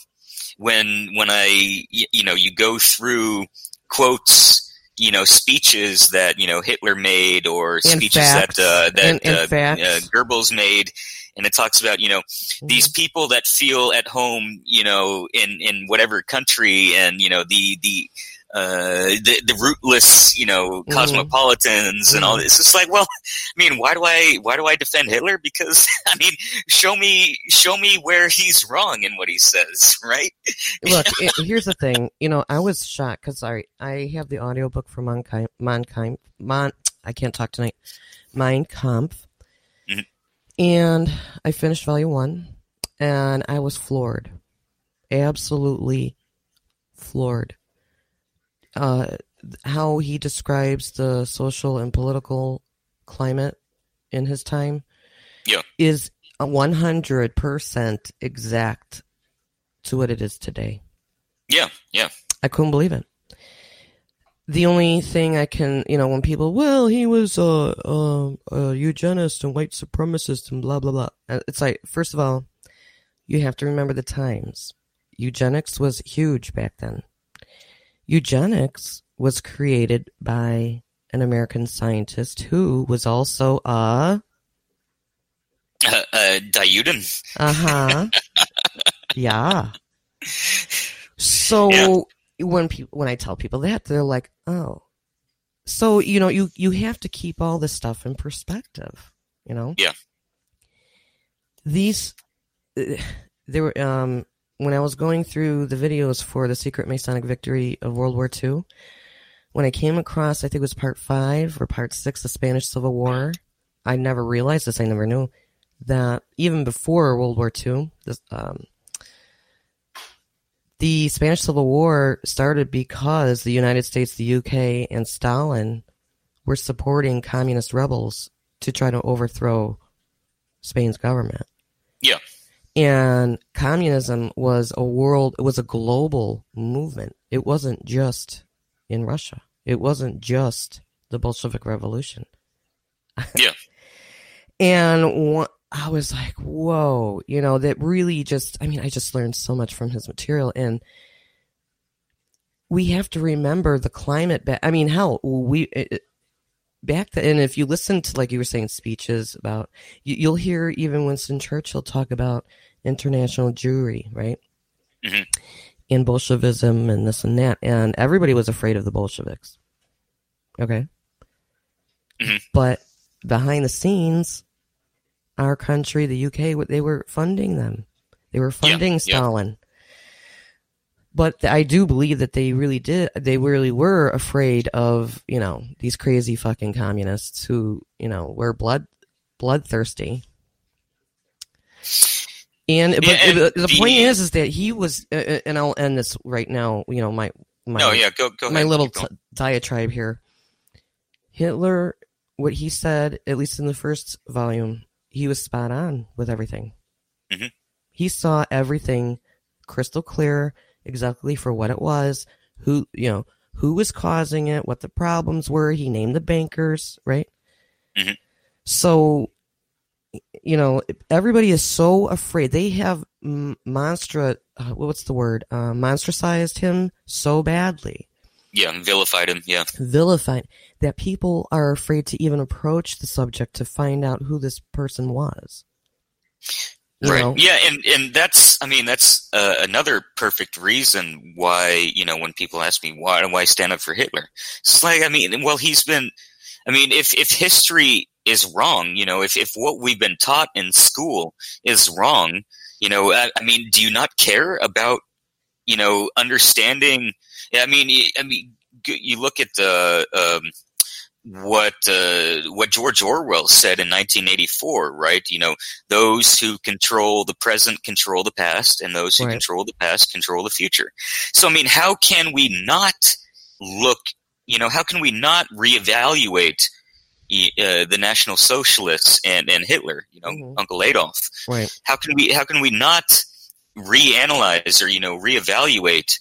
when when I you know you go through quotes. You know, speeches that, you know, Hitler made or in speeches fact, that uh, that in, in uh, uh, Goebbels made. And it talks about, you know, mm-hmm. these people that feel at home, you know, in, in whatever country and, you know, the the uh, the, the rootless, you know, cosmopolitans mm-hmm. and all this. It's like, well, I mean, why do I why do I defend Hitler? Because, I mean, show me show me where he's wrong in what he says, right? Look, it, here's the thing. You know, I was shocked because I, I have the audiobook for Mein Kampf. Mein Kampf Mon, I can't talk tonight. Mein Kampf. Mm-hmm. And I finished volume one, and I was floored. Absolutely floored. Uh, how he describes the social and political climate in his time yeah. is one hundred percent exact to what it is today. Yeah, yeah. I couldn't believe it. The only thing I can, you know, when people, well, he was a, a, a eugenist and white supremacist and blah, blah, blah. It's like, first of all, you have to remember the times. Eugenics was huge back then. Eugenics was created by an American scientist who was also a... Uh, a Diuden. Uh-huh. Yeah. So yeah. when people, when I tell people that, they're like, oh, so, you know, you, you have to keep all this stuff in perspective, you know? Yeah. These, there were, um, when I was going through the videos for the Secret Masonic Victory of World War Two, when I came across, I think it was part five or part six, the Spanish Civil War, I never realized this, I never knew that even before World War Two, this, um, the Spanish Civil War started because the United States, the U K, and Stalin were supporting communist rebels to try to overthrow Spain's government. Yeah. And communism was a world, it was a global movement. It wasn't just in Russia. It wasn't just the Bolshevik Revolution. Yeah. And one, I was like, whoa, you know, that really just, I mean, I just learned so much from his material. And we have to remember the climate. Ba- I mean, hell, we it, back then, and if you listen to, like you were saying, speeches about, you, you'll hear even Winston Churchill talk about international Jewry, right? Mm-hmm. And Bolshevism and this and that. And everybody was afraid of the Bolsheviks. Okay. Mm-hmm. But behind the scenes, our country, the U K, they were funding them. They were funding yeah, Stalin. Yeah. But I do believe that they really did. They really were afraid of, you know, these crazy fucking communists who, you know, were blood bloodthirsty. And, but yeah, and it, the, the point is, is that he was, uh, and I'll end this right now. You know, my my no, yeah, go, go my ahead, little t- diatribe here. Hitler, what he said, at least in the first volume, he was spot on with everything. Mm-hmm. He saw everything crystal clear, exactly for what it was, who, you know, who was causing it, what the problems were. He named the bankers, right? Mm-hmm. So, you know, everybody is so afraid. They have monstra, uh, what's the word? Uh, monstricized him so badly. Yeah, vilified him, yeah. Vilified, that people are afraid to even approach the subject to find out who this person was. You right, know? Yeah, and, and that's, I mean, that's uh, another perfect reason why, you know, when people ask me, why why stand up for Hitler? It's like, I mean, well, he's been, I mean, if, if history is wrong, you know, if, if what we've been taught in school is wrong, you know, I, I mean, do you not care about, you know, understanding... Yeah, I mean, I mean, you look at the um, what uh, what George Orwell said in nineteen eighty-four, right? You know, those who control the present control the past, and those who right. control the past control the future. So, I mean, how can we not look? You know, how can we not reevaluate uh, the National Socialists and, and Hitler? You know, mm-hmm. Uncle Adolf. Right. How can we? How can we not reanalyze or, you know, reevaluate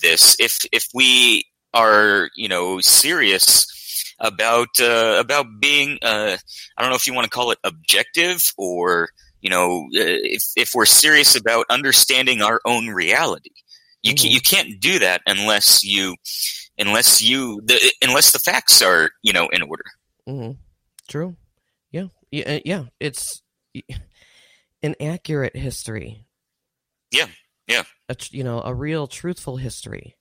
this if if we are, you know, serious about uh, about being uh, I don't know if you want to call it objective, or, you know, if if we're serious about understanding our own reality. You mm-hmm. can, you can't do that unless you unless you the, unless the facts are, you know, in order. Mm-hmm. True. Yeah. Yeah, yeah, it's an accurate history. Yeah. Yeah. A, you know, a real truthful history.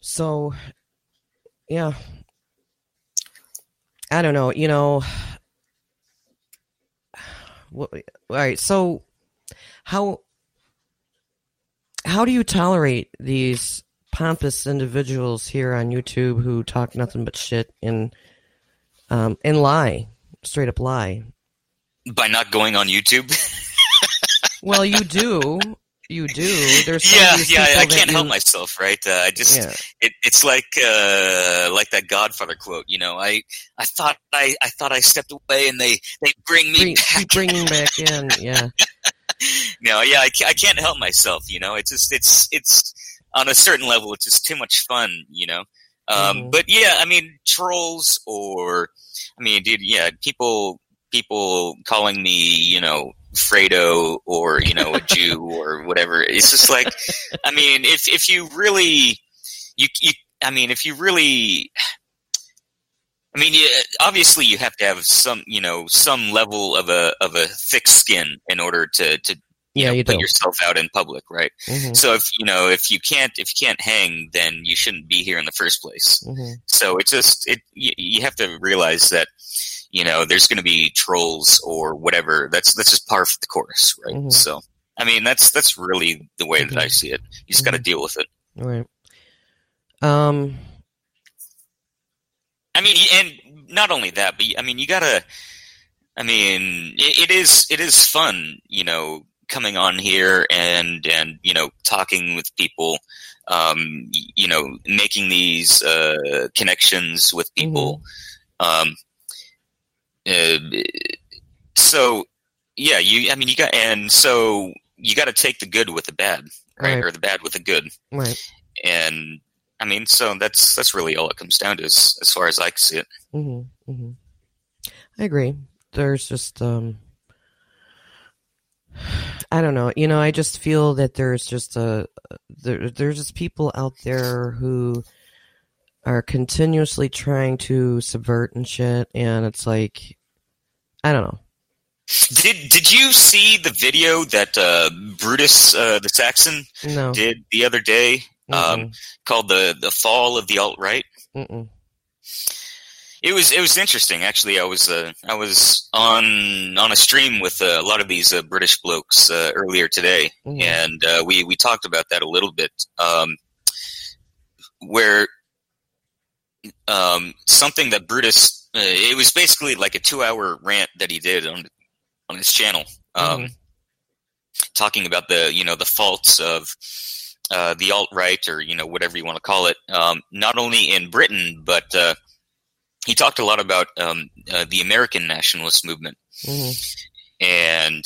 So, yeah. I don't know, you know. What, all right, so how how do you tolerate these pompous individuals here on YouTube who talk nothing but shit and um and lie, straight up lie? By not going on YouTube? Well, you do. You do. There's yeah, yeah. I can't you... help myself, right? Uh, I just yeah. it, it's like uh, like that Godfather quote, you know. I, I thought I, I thought I stepped away, and they, they bring me bring, back. Bring me back in, yeah. No, yeah. I, I can't help myself, you know. It's just it's it's on a certain level, it's just too much fun, you know. Um, mm. But yeah, I mean, trolls or I mean, dude, yeah, people people calling me, you know, Fredo or, you know, a Jew or whatever. It's just like, I mean, if if you really, you, you I mean, if you really, I mean, you, obviously you have to have some, you know, some level of a of a thick skin in order to to you yeah, know, you put do. yourself out in public, right? Mm-hmm. So if you know if you can't if you can't hang, then you shouldn't be here in the first place. Mm-hmm. So it just it you, you have to realize that you know there's going to be trolls or whatever. That's that's just par for the course, right? Mm-hmm. So I mean that's that's really the way mm-hmm. that I see it. You just mm-hmm. got to deal with it, right? Um, I mean, and not only that, but I mean you got to. I mean, it, it is it is fun, you know. Coming on here and and you know talking with people, um, you know making these uh, connections with people. Mm-hmm. Um, uh, so yeah, you. I mean, you got and so you got to take the good with the bad, right? right? Or the bad with the good, right? And I mean, so that's that's really all it comes down to, as, as far as I can see it. Mm-hmm. Mm-hmm. I agree. There's just. Um... I don't know. You know, I just feel that there's just a there, there's just people out there who are continuously trying to subvert and shit, and it's like, I don't know. Did Did you see the video that uh, Brutus uh, the Saxon no. did the other day um, called the the Fall of the Alt-Right? Mm-mm. It was it was interesting actually. I was uh, I was on on a stream with uh, a lot of these uh, British blokes uh, earlier today, mm-hmm. and uh, we we talked about that a little bit. Um, where um, something that Brutus uh, it was basically like a two hour rant that he did on on his channel, um, mm-hmm. talking about the you know the faults of. Uh, the alt-right, or you know whatever you want to call it, um, not only in Britain, but uh, he talked a lot about um, uh, the American nationalist movement, mm-hmm. and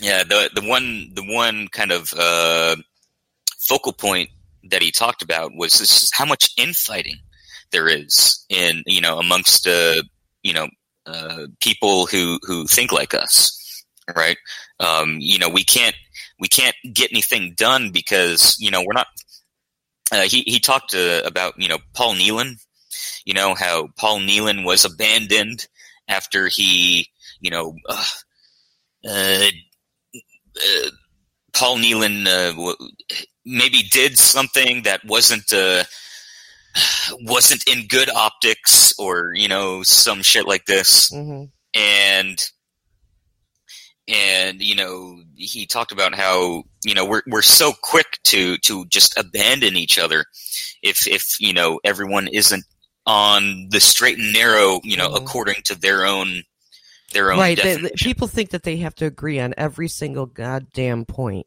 yeah, the the one the one kind of uh, focal point that he talked about was this, how much infighting there is in you know amongst uh, you know uh, people who who think like us, right? Um, you know we can't. We can't get anything done because, you know, we're not uh, – he, he talked uh, about, you know, Paul Nealon, you know, how Paul Nealon was abandoned after he, you know, uh, uh, uh, Paul Nealon uh, w- maybe did something that wasn't uh, wasn't in good optics or, you know, some shit like this. Mm-hmm. And – And, you know, he talked about how, you know, we're we're so quick to, to just abandon each other if, if, you know, everyone isn't on the straight and narrow, you know, mm-hmm. according to their own their own right, definition. They, they, people think that they have to agree on every single goddamn point.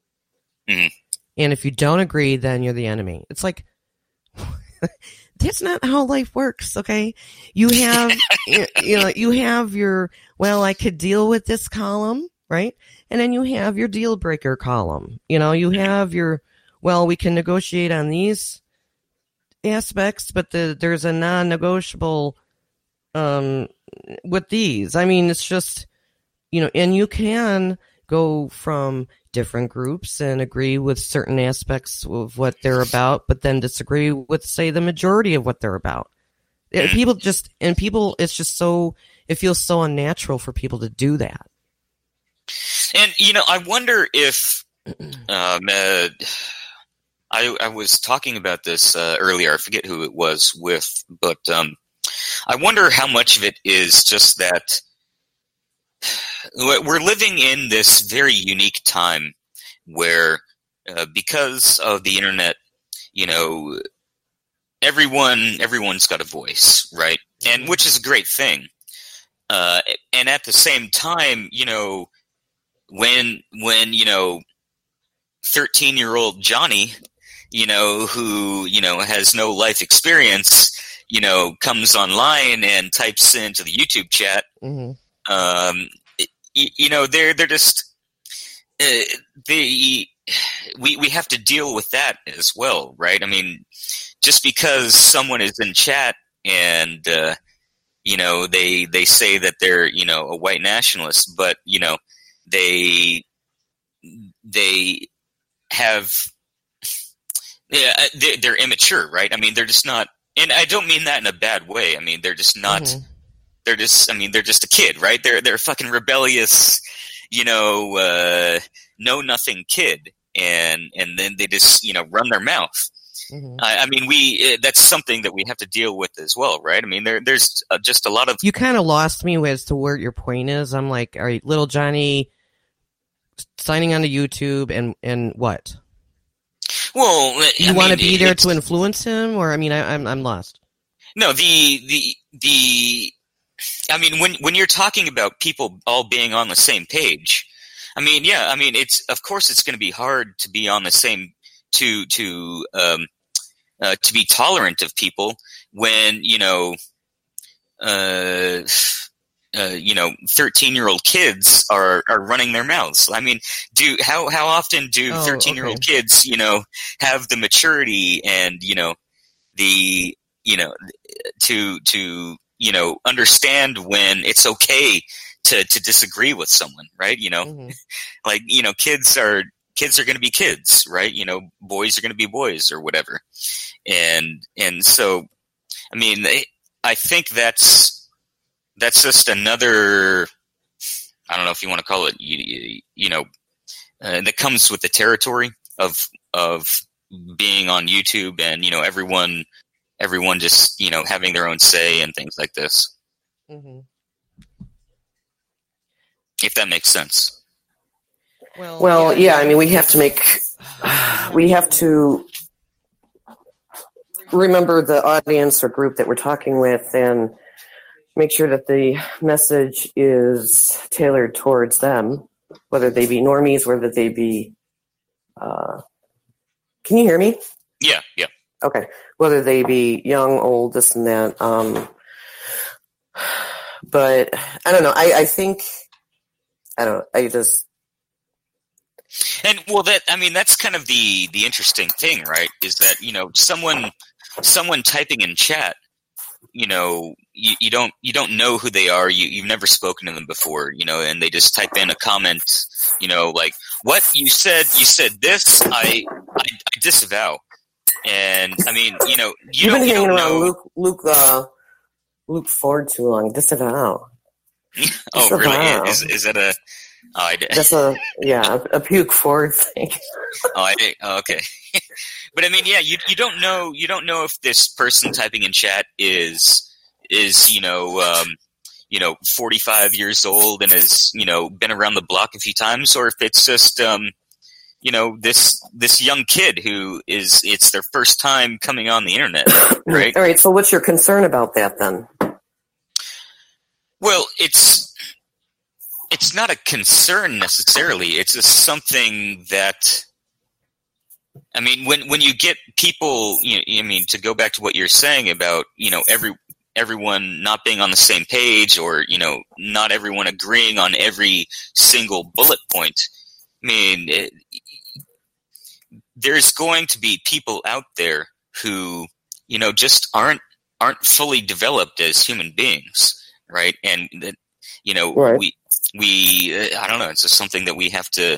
Mm-hmm. And if you don't agree, then you're the enemy. It's like, that's not how life works, okay? You have, you know, you have your, well, I could deal with this column. Right. And then you have your deal breaker column. You know, you have your, well, we can negotiate on these aspects, but the, there's a non-negotiable um, with these. I mean, it's just, you know, and you can go from different groups and agree with certain aspects of what they're about, but then disagree with, say, the majority of what they're about. It, people just, and people, it's just so, it feels so unnatural for people to do that. And, you know, I wonder if um, uh, I, I was talking about this uh, earlier. I forget who it was with, but um, I wonder how much of it is just that we're living in this very unique time where uh, because of the internet, you know, everyone, everyone's got a voice, right? And which is a great thing. Uh, and at the same time, you know, When, when you know, thirteen-year-old Johnny, you know, who, you know, has no life experience, you know, comes online and types into the YouTube chat, mm-hmm. um, you, you know, they're, they're just, uh, they, we, we have to deal with that as well, right? I mean, just because someone is in chat and, uh, you know, they, they say that they're, you know, a white nationalist, but, you know, They, they have, yeah, they're, they're immature, right? I mean, they're just not, and I don't mean that in a bad way. I mean, they're just not, mm-hmm. they're just, I mean, they're just a kid, right? They're, they're fucking rebellious, you know, uh, know nothing kid, and and then they just, you know, run their mouth. Mm-hmm. I, I mean, we uh, that's something that we have to deal with as well, right? I mean, there there's uh, just a lot of... You kind of lost me as to where your point is. I'm like, all right, little Johnny signing on to YouTube and, and what? Well, I you want to be there to influence him, or I mean, I, I'm I'm lost. No, the the the. I mean, when when you're talking about people all being on the same page, I mean, yeah, I mean, it's of course it's going to be hard to be on the same to to um uh, to be tolerant of people when you know, uh, uh you know, thirteen-year-old kids are, are running their mouths. I mean, do how how often do thirteen-year-old okay. kids, you know, have the maturity and you know the you know to to you know, understand when it's okay to, to disagree with someone, right? You know, mm-hmm. like, you know, kids are, kids are going to be kids, right? You know, boys are going to be boys or whatever. And, and so, I mean, they, I think that's, that's just another, I don't know if you want to call it, you, you know, uh, that comes with the territory of, of being on YouTube and, you know, everyone, Everyone just, you know, having their own say and things like this. Mm-hmm. If that makes sense. Well, well, yeah, I mean, we have to make, we have to remember the audience or group that we're talking with and make sure that the message is tailored towards them, whether they be normies, whether they be, uh, can you hear me? Yeah, yeah. Okay, whether they be young, old, this and that. Um, but I don't know. I, I think I don't. I just and well, that I mean, that's kind of the the interesting thing, right? Is that you know, someone someone typing in chat. You know, you, you don't you don't know who they are. You you've never spoken to them before. You know, and they just type in a comment. You know, like what you said. You said this. I I, I disavow. And I mean, you know, you You've don't, been you hanging don't around know Luke, Luke, uh, Luke Ford too long. Disavow. Oh, really? Yeah. Is is that a? Oh, I did. That's a yeah, a, a puke Ford thing. oh, I did. Oh, okay. But I mean, yeah, you you don't know you don't know if this person typing in chat is is you know um, you know forty-five years old and has you know been around the block a few times, or if it's just um. You know, this this young kid who is, it's their first time coming on the internet, right? All right, so what's your concern about that then? Well, it's it's not a concern necessarily. It's just something that, I mean, when, when you get people, you know, I mean, to go back to what you're saying about, you know, every everyone not being on the same page or, you know, not everyone agreeing on every single bullet point, I mean, it, there's going to be people out there who, you know, just aren't aren't fully developed as human beings, right? And that, you know, right. we we uh, I don't know. It's just something that we have to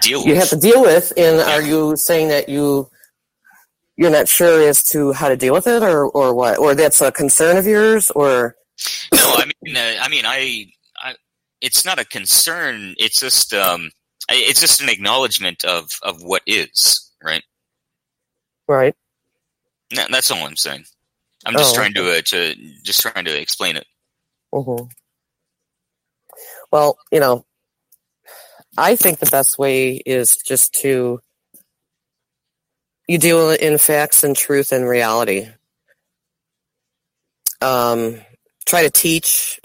deal with. You have to deal with. And yeah. Are you saying that you you're not sure as to how to deal with it, or, or what, or that's a concern of yours, or? No, I mean, uh, I mean, I, I, it's not a concern. It's just. Um, It's just an acknowledgement of, of what is, right? Right. No, that's all I'm saying. I'm just oh, trying to, uh, to just trying to explain it. Mm-hmm. Well, you know, I think the best way is just to you deal in facts and truth and reality. Um, try to teach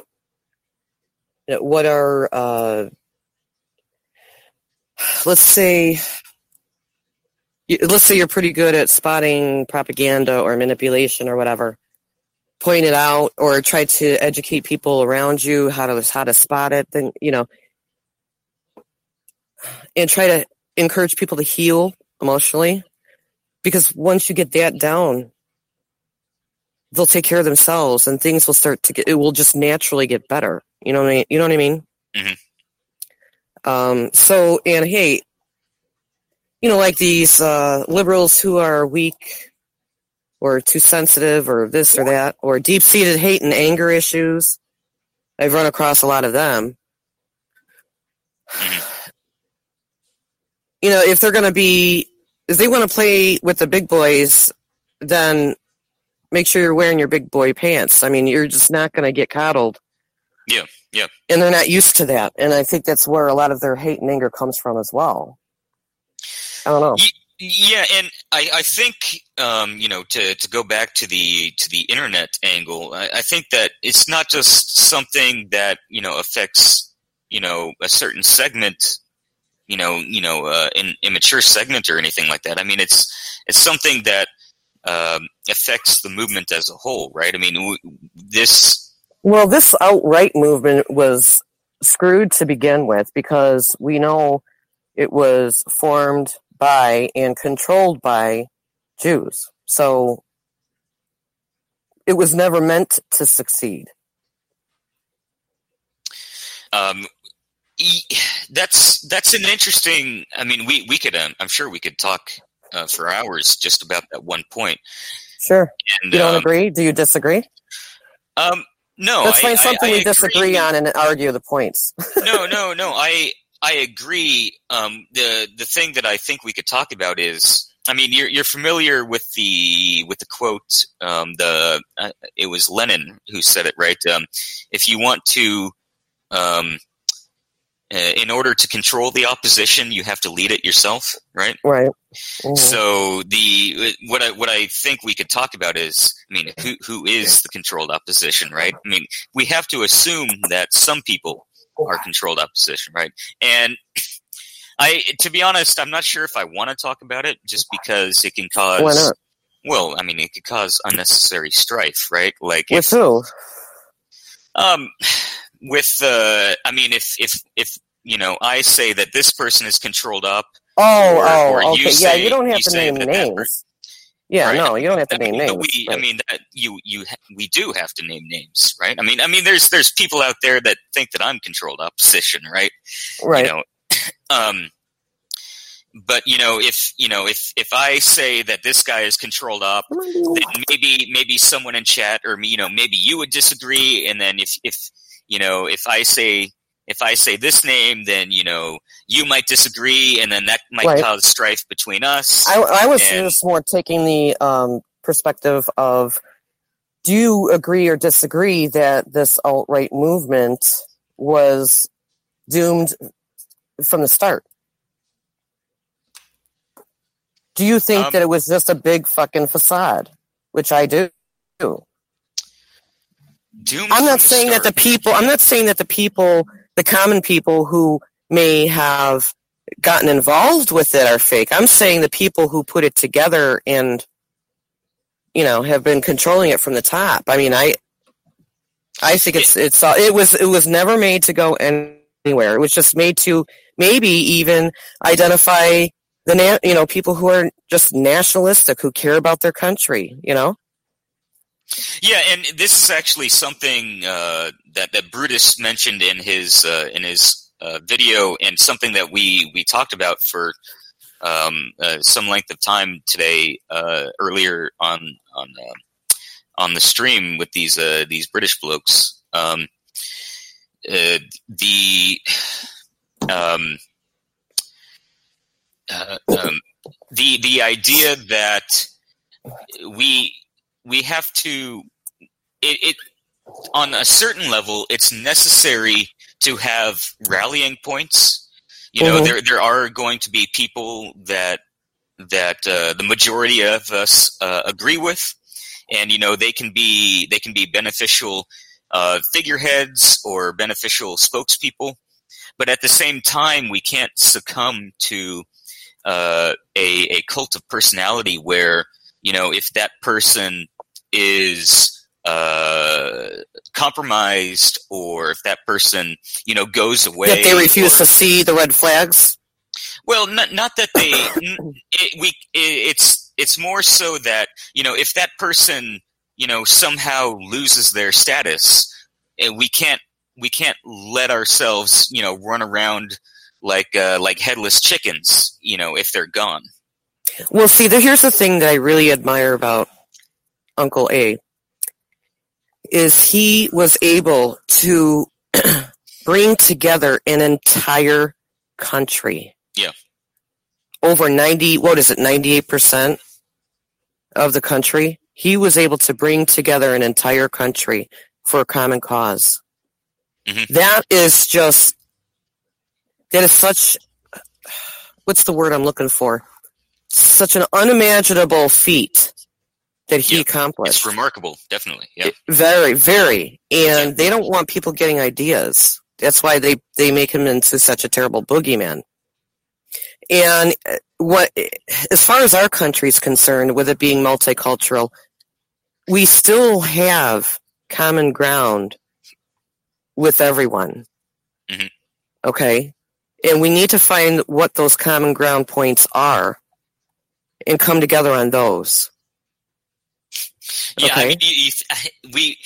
what are. Uh, Let's say, let's say you're pretty good at spotting propaganda or manipulation or whatever. Point it out, or try to educate people around you how to how to spot it. Then you know, and try to encourage people to heal emotionally, because once you get that down, they'll take care of themselves, and things will start to get. It will just naturally get better. You know what I mean? You know what I mean? Mm-hmm. Um, so, and hey, you know, like these, uh, liberals who are weak or too sensitive or this or that, or deep-seated hate and anger issues. I've run across a lot of them. you know, if they're going to be, if they want to play with the big boys, then make sure you're wearing your big boy pants. I mean, you're just not going to get coddled. Yeah, yeah. And they're not used to that. And I think that's where a lot of their hate and anger comes from as well. I don't know. Yeah, and I, I think, um, you know, to, to go back to the to the internet angle, I, I think that it's not just something that, you know, affects, you know, a certain segment, you know, you know, uh, an immature segment or anything like that. I mean, it's it's something that um, affects the movement as a whole, right? I mean, w- this... Well, this outright movement was screwed to begin with because we know it was formed by and controlled by Jews. So it was never meant to succeed. Um, that's, that's an interesting, I mean, we, we could, um, I'm sure we could talk uh, for hours just about that one point. Sure. And, you don't um, agree? Do you disagree? Um, no, let's find I, something I, I we agree. disagree on and argue the points. No, no, no. I, I agree. Um, the the thing that I think we could talk about is, I mean, you're you're familiar with the with the quote. Um, the uh, it was Lenin who said it, right? Um, if you want to, um, uh, in order to control the opposition, you have to lead it yourself, right? Right. Mm-hmm. So the what I what I think we could talk about is, I mean, who who is the controlled opposition, right? I mean, we have to assume that some people are controlled opposition, right? And I, to be honest, I'm not sure if I want to talk about it, just because it can cause. Why not? Well, I mean, it could cause unnecessary strife, right? Like with if, who? Um, with uh, I mean, if if if you know, I say that this person is controlled up. Oh, or, oh, or okay, you say, yeah. You don't have you to name that names. That person, yeah, right? no, you don't have to I name mean, names. We, right. I mean, that you, you, we do have to name names, right? I mean, I mean, there's there's people out there that think that I'm controlled opposition, right? Right. You know, um, but you know, if you know, if if I say that this guy is controlled op, then maybe maybe someone in chat, or you know, maybe you would disagree, and then if if you know, if I say. If I say this name, then, you know, you might disagree, and then that might right. cause strife between us. I, I was and, just more taking the um, perspective of, do you agree or disagree that this alt-right movement was doomed from the start? Do you think um, that it was just a big fucking facade? Which I do. Doomed I'm not saying start. that the people, I'm not saying that the people... the common people who may have gotten involved with it are fake. I'm saying the people who put it together and, you know, have been controlling it from the top. I mean, I, I think it's it's it was it was never made to go anywhere. It was just made to maybe even identify the na- you know people who are just nationalistic, who care about their country, you know. Yeah, and this is actually something uh, that that Brutus mentioned in his uh, in his uh, video, and something that we, we talked about for um, uh, some length of time today uh, earlier on on uh, on the stream with these uh, these British blokes. Um, uh, the um, uh, um, the the idea that we. We have to it, it on a certain level. It's necessary to have rallying points. You know, mm-hmm. there there are going to be people that that uh, the majority of us uh, agree with, and you know they can be they can be beneficial uh, figureheads or beneficial spokespeople. But at the same time, we can't succumb to uh, a a cult of personality where. You know, if that person is uh, compromised, or if that person, you know, goes away, that they refuse or, to see the red flags. Well, not not that they. it, we it, it's it's more so that you know, if that person, you know, somehow loses their status, we can't we can't let ourselves, you know, run around like uh, like headless chickens, you know, if they're gone. Well, see, the, here's the thing that I really admire about Uncle A, is he was able to bring together an entire country. Yeah. over ninety, what is it, ninety-eight percent of the country. He was able to bring together an entire country for a common cause. Mm-hmm. That is just, that is such, what's the word I'm looking for? Such an unimaginable feat that he yep. accomplished. It's remarkable, definitely. Yeah. Very, very. And they don't want people getting ideas. That's why they, they make him into such a terrible boogeyman. And what, as far as our country is concerned, with it being multicultural, we still have common ground with everyone. Mm-hmm. Okay? And we need to find what those common ground points are and come together on those. Yeah, okay? I mean, you, you, we...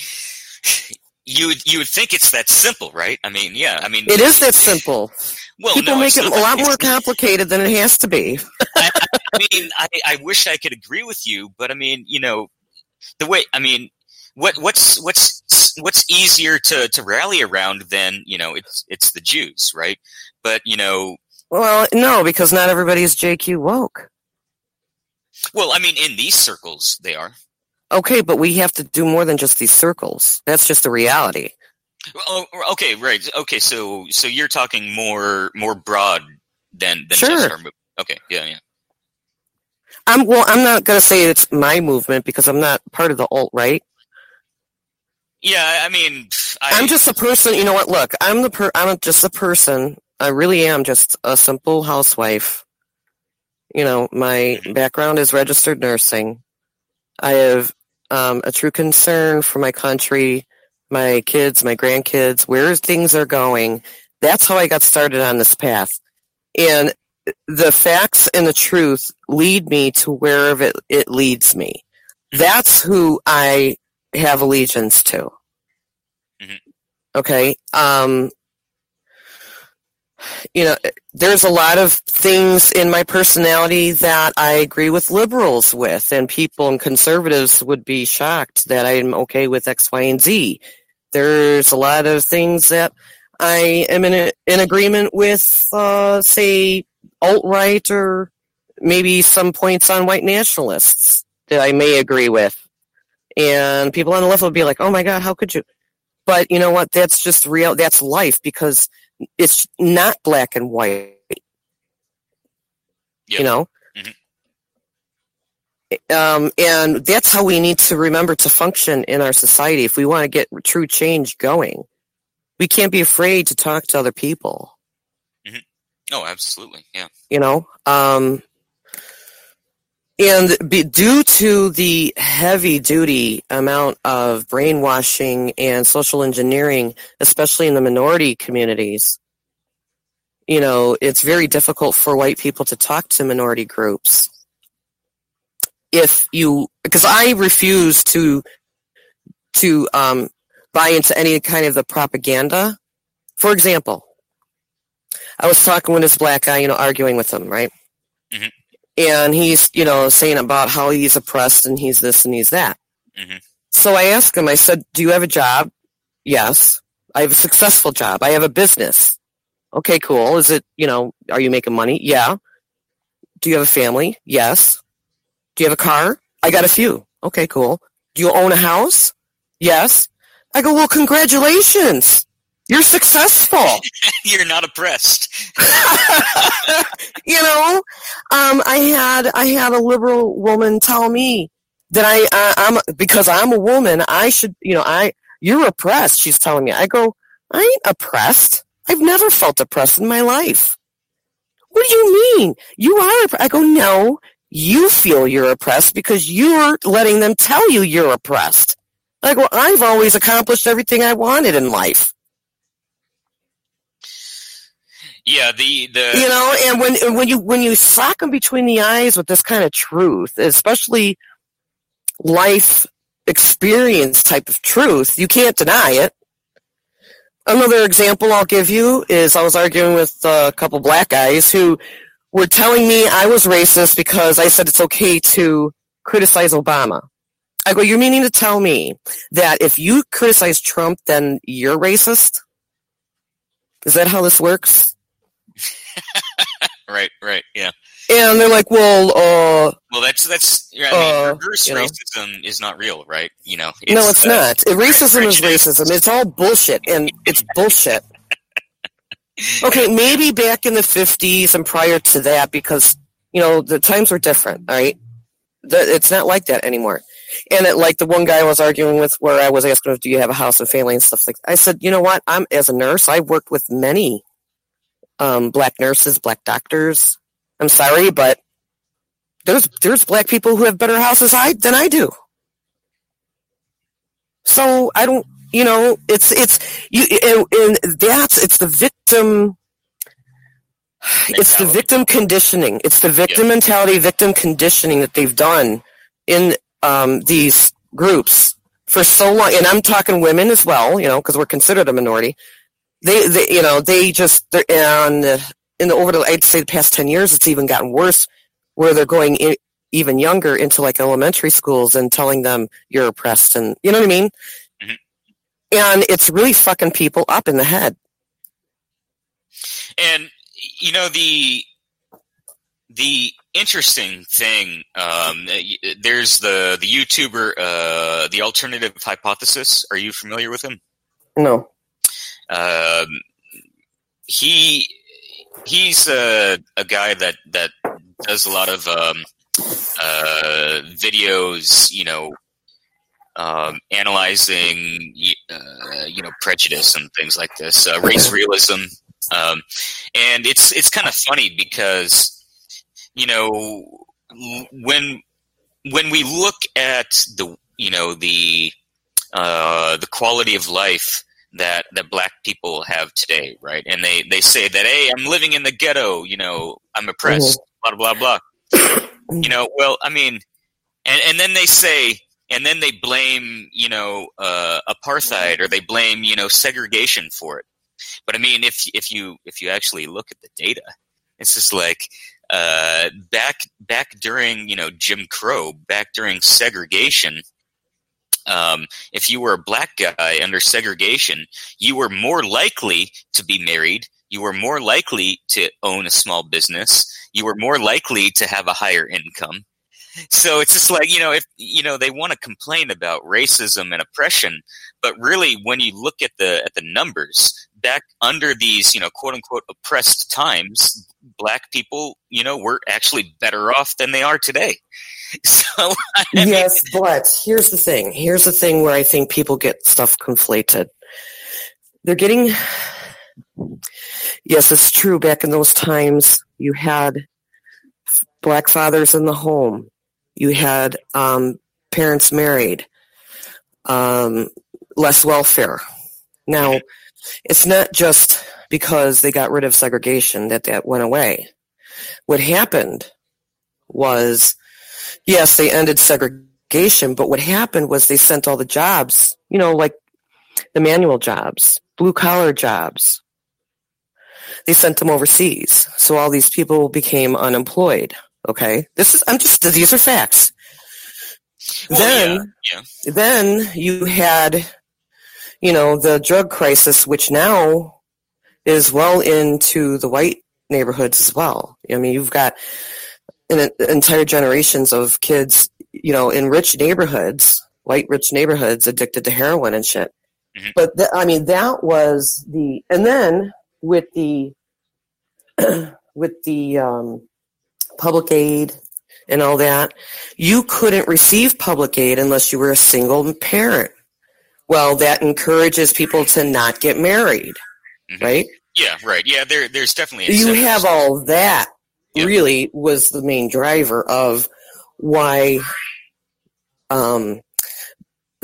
You would, you would think it's that simple, right? I mean, yeah. I mean, it is that simple. Well, people no, make it a lot more complicated than it has to be. I, I mean, I, I wish I could agree with you, but I mean, you know, the way I mean, what what's what's what's easier to, to rally around than, you know, it's it's the Jews, right? But you know, well, no, because not everybody is J Q woke. Well, I mean, in these circles, they are. Okay, but we have to do more than just these circles. That's just the reality. Oh, okay, right. Okay, so so you're talking more more broad than, than sure. just our movement. Okay, yeah, yeah. I'm well. I'm not going to say it's my movement because I'm not part of the alt-right. Yeah, I mean, I, I'm just a person. You know what? Look, I'm the per, I'm just a person. I really am just a simple housewife. You know, my mm-hmm. background is registered nursing. I have um, a true concern for my country, my kids, my grandkids, where things are going. That's how I got started on this path. And the facts and the truth lead me to wherever it, it leads me. That's who I have allegiance to. Mm-hmm. Okay? Um, you know, there's a lot of things in my personality that I agree with liberals with, and people and conservatives would be shocked that I'm okay with X, Y, and Z. There's a lot of things that I am in, a, in agreement with, uh, say, alt-right or maybe some points on white nationalists that I may agree with. And people on the left would be like, oh, my God, how could you? But you know what? That's just real. That's life, because it's not black and white, yep. you know? Mm-hmm. Um, and that's how we need to remember to function in our society if we want to get true change going. We can't be afraid to talk to other people. Mm-hmm. Oh, absolutely, yeah. You know? Um, and be, due to the heavy-duty amount of brainwashing and social engineering, especially in the minority communities, you know, it's very difficult for white people to talk to minority groups. If you, because I refuse to to um, buy into any kind of the propaganda. For example, I was talking with this black guy, you know, arguing with him, right? Mm-hmm. And he's, you know, saying about how he's oppressed and he's this and he's that. Mm-hmm. So I asked him, I said, do you have a job? Yes. I have a successful job. I have a business. Okay, cool. Is it, you know, are you making money? Yeah. Do you have a family? Yes. Do you have a car? I got a few. Okay, cool. Do you own a house? Yes. I go, well, congratulations. You're successful. You're not oppressed. You know, um, I had I had a liberal woman tell me that I uh, I'm because I'm a woman, I should, you know, I you're oppressed. She's telling me. I go, I ain't oppressed. I've never felt oppressed in my life. What do you mean? You are. I go, no, you feel you're oppressed because you're letting them tell you you're oppressed. I go, I've always accomplished everything I wanted in life. Yeah, the, the you know, and when when you when you sock them between the eyes with this kind of truth, especially life experience type of truth, you can't deny it. Another example I'll give you is I was arguing with a couple black guys who were telling me I was racist because I said it's okay to criticize Obama. I go, you're meaning to tell me that if you criticize Trump, then you're racist? Is that how this works? Right, right, yeah. And they're like, well, uh... Well, that's, that's, yeah, I mean, uh, reverse racism know. is not real, right? You know, it's, no, it's uh, not. Racism prejudice. is racism. It's all bullshit, and it's bullshit. Okay, maybe back in the fifties and prior to that, because, you know, the times were different, right? The, it's not like that anymore. And it, like the one guy I was arguing with where I was asking, do you have a house and family and stuff like that? I said, you know what? I'm, as a nurse, I've worked with many um, black nurses, black doctors. I'm sorry, but there's there's black people who have better houses I, than I do. So I don't, you know, it's it's you and, and that's it's the victim, mentality. it's the victim conditioning, it's the victim yeah. mentality, victim conditioning that they've done in um, these groups for so long. And I'm talking women as well, you know, because we're considered a minority. They, they you know, they just they're on. In the over the, I'd say the past ten years, it's even gotten worse, where they're going in, even younger into like elementary schools and telling them you're oppressed, and you know what I mean. Mm-hmm. And it's really fucking people up in the head. And you know the the interesting thing, um, there's the the YouTuber, uh, the Alternative Hypothesis. Are you familiar with him? No. Um, he. He's uh, a guy that, that does a lot of um, uh, videos, you know, um, analyzing, uh, you know, prejudice and things like this, uh, race realism, um, and it's it's kind of funny because, you know, when when we look at the you know the uh, the quality of life that that black people have today, right? And they, they say that, hey, I'm living in the ghetto, you know, I'm oppressed, mm-hmm. blah, blah, blah. You know, well, I mean, and, and then they say, and then they blame, you know, uh, apartheid, or they blame, you know, segregation for it. But I mean, if if you if you actually look at the data, it's just like uh, back back during, you know, Jim Crow, back during segregation, Um, if you were a black guy under segregation, you were more likely to be married. You were more likely to own a small business. You were more likely to have a higher income. So it's just like, you know, if you know they want to complain about racism and oppression, but really when you look at the at the numbers, back under these, you know, quote unquote oppressed times, black people, you know, were actually better off than they are today. So I mean, yes, but here's the thing. Here's the thing where I think people get stuff conflated. They're getting – yes, it's true. Back in those times, you had black fathers in the home. You had um, parents married, um, less welfare. Now, it's not just because they got rid of segregation that that went away. What happened was – yes, they ended segregation, but what happened was they sent all the jobs, you know, like the manual jobs, blue-collar jobs. They sent them overseas, so all these people became unemployed, okay? This is, I'm just, these are facts. Well, then, yeah, yeah. Then you had, you know, the drug crisis, which now is well into the white neighborhoods as well. I mean, you've got... and entire generations of kids, you know, in rich neighborhoods, white rich neighborhoods, addicted to heroin and shit. Mm-hmm. But, the, I mean, that was the... And then with the with the um, public aid and all that, you couldn't receive public aid unless you were a single parent. Well, that encourages people to not get married, mm-hmm. right? Yeah, right. Yeah, there, there's definitely... You have all that. Yep. Really was the main driver of why um,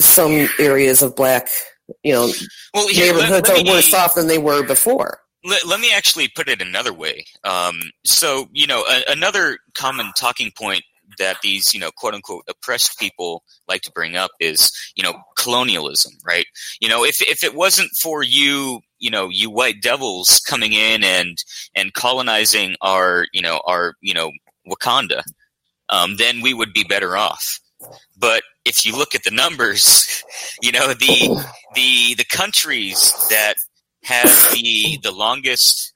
some areas of black, you know, well, here, neighborhoods let, let me, are worse off than they were before. Let, let me actually put it another way. Um, so, you know, a, another common talking point that these, you know, quote unquote oppressed people like to bring up is, you know, colonialism, right? You know, if if it wasn't for you. You know, you white devils coming in and and colonizing our, you know, our, you know, Wakanda, um, then we would be better off. But if you look at the numbers, you know, the the the countries that have the the longest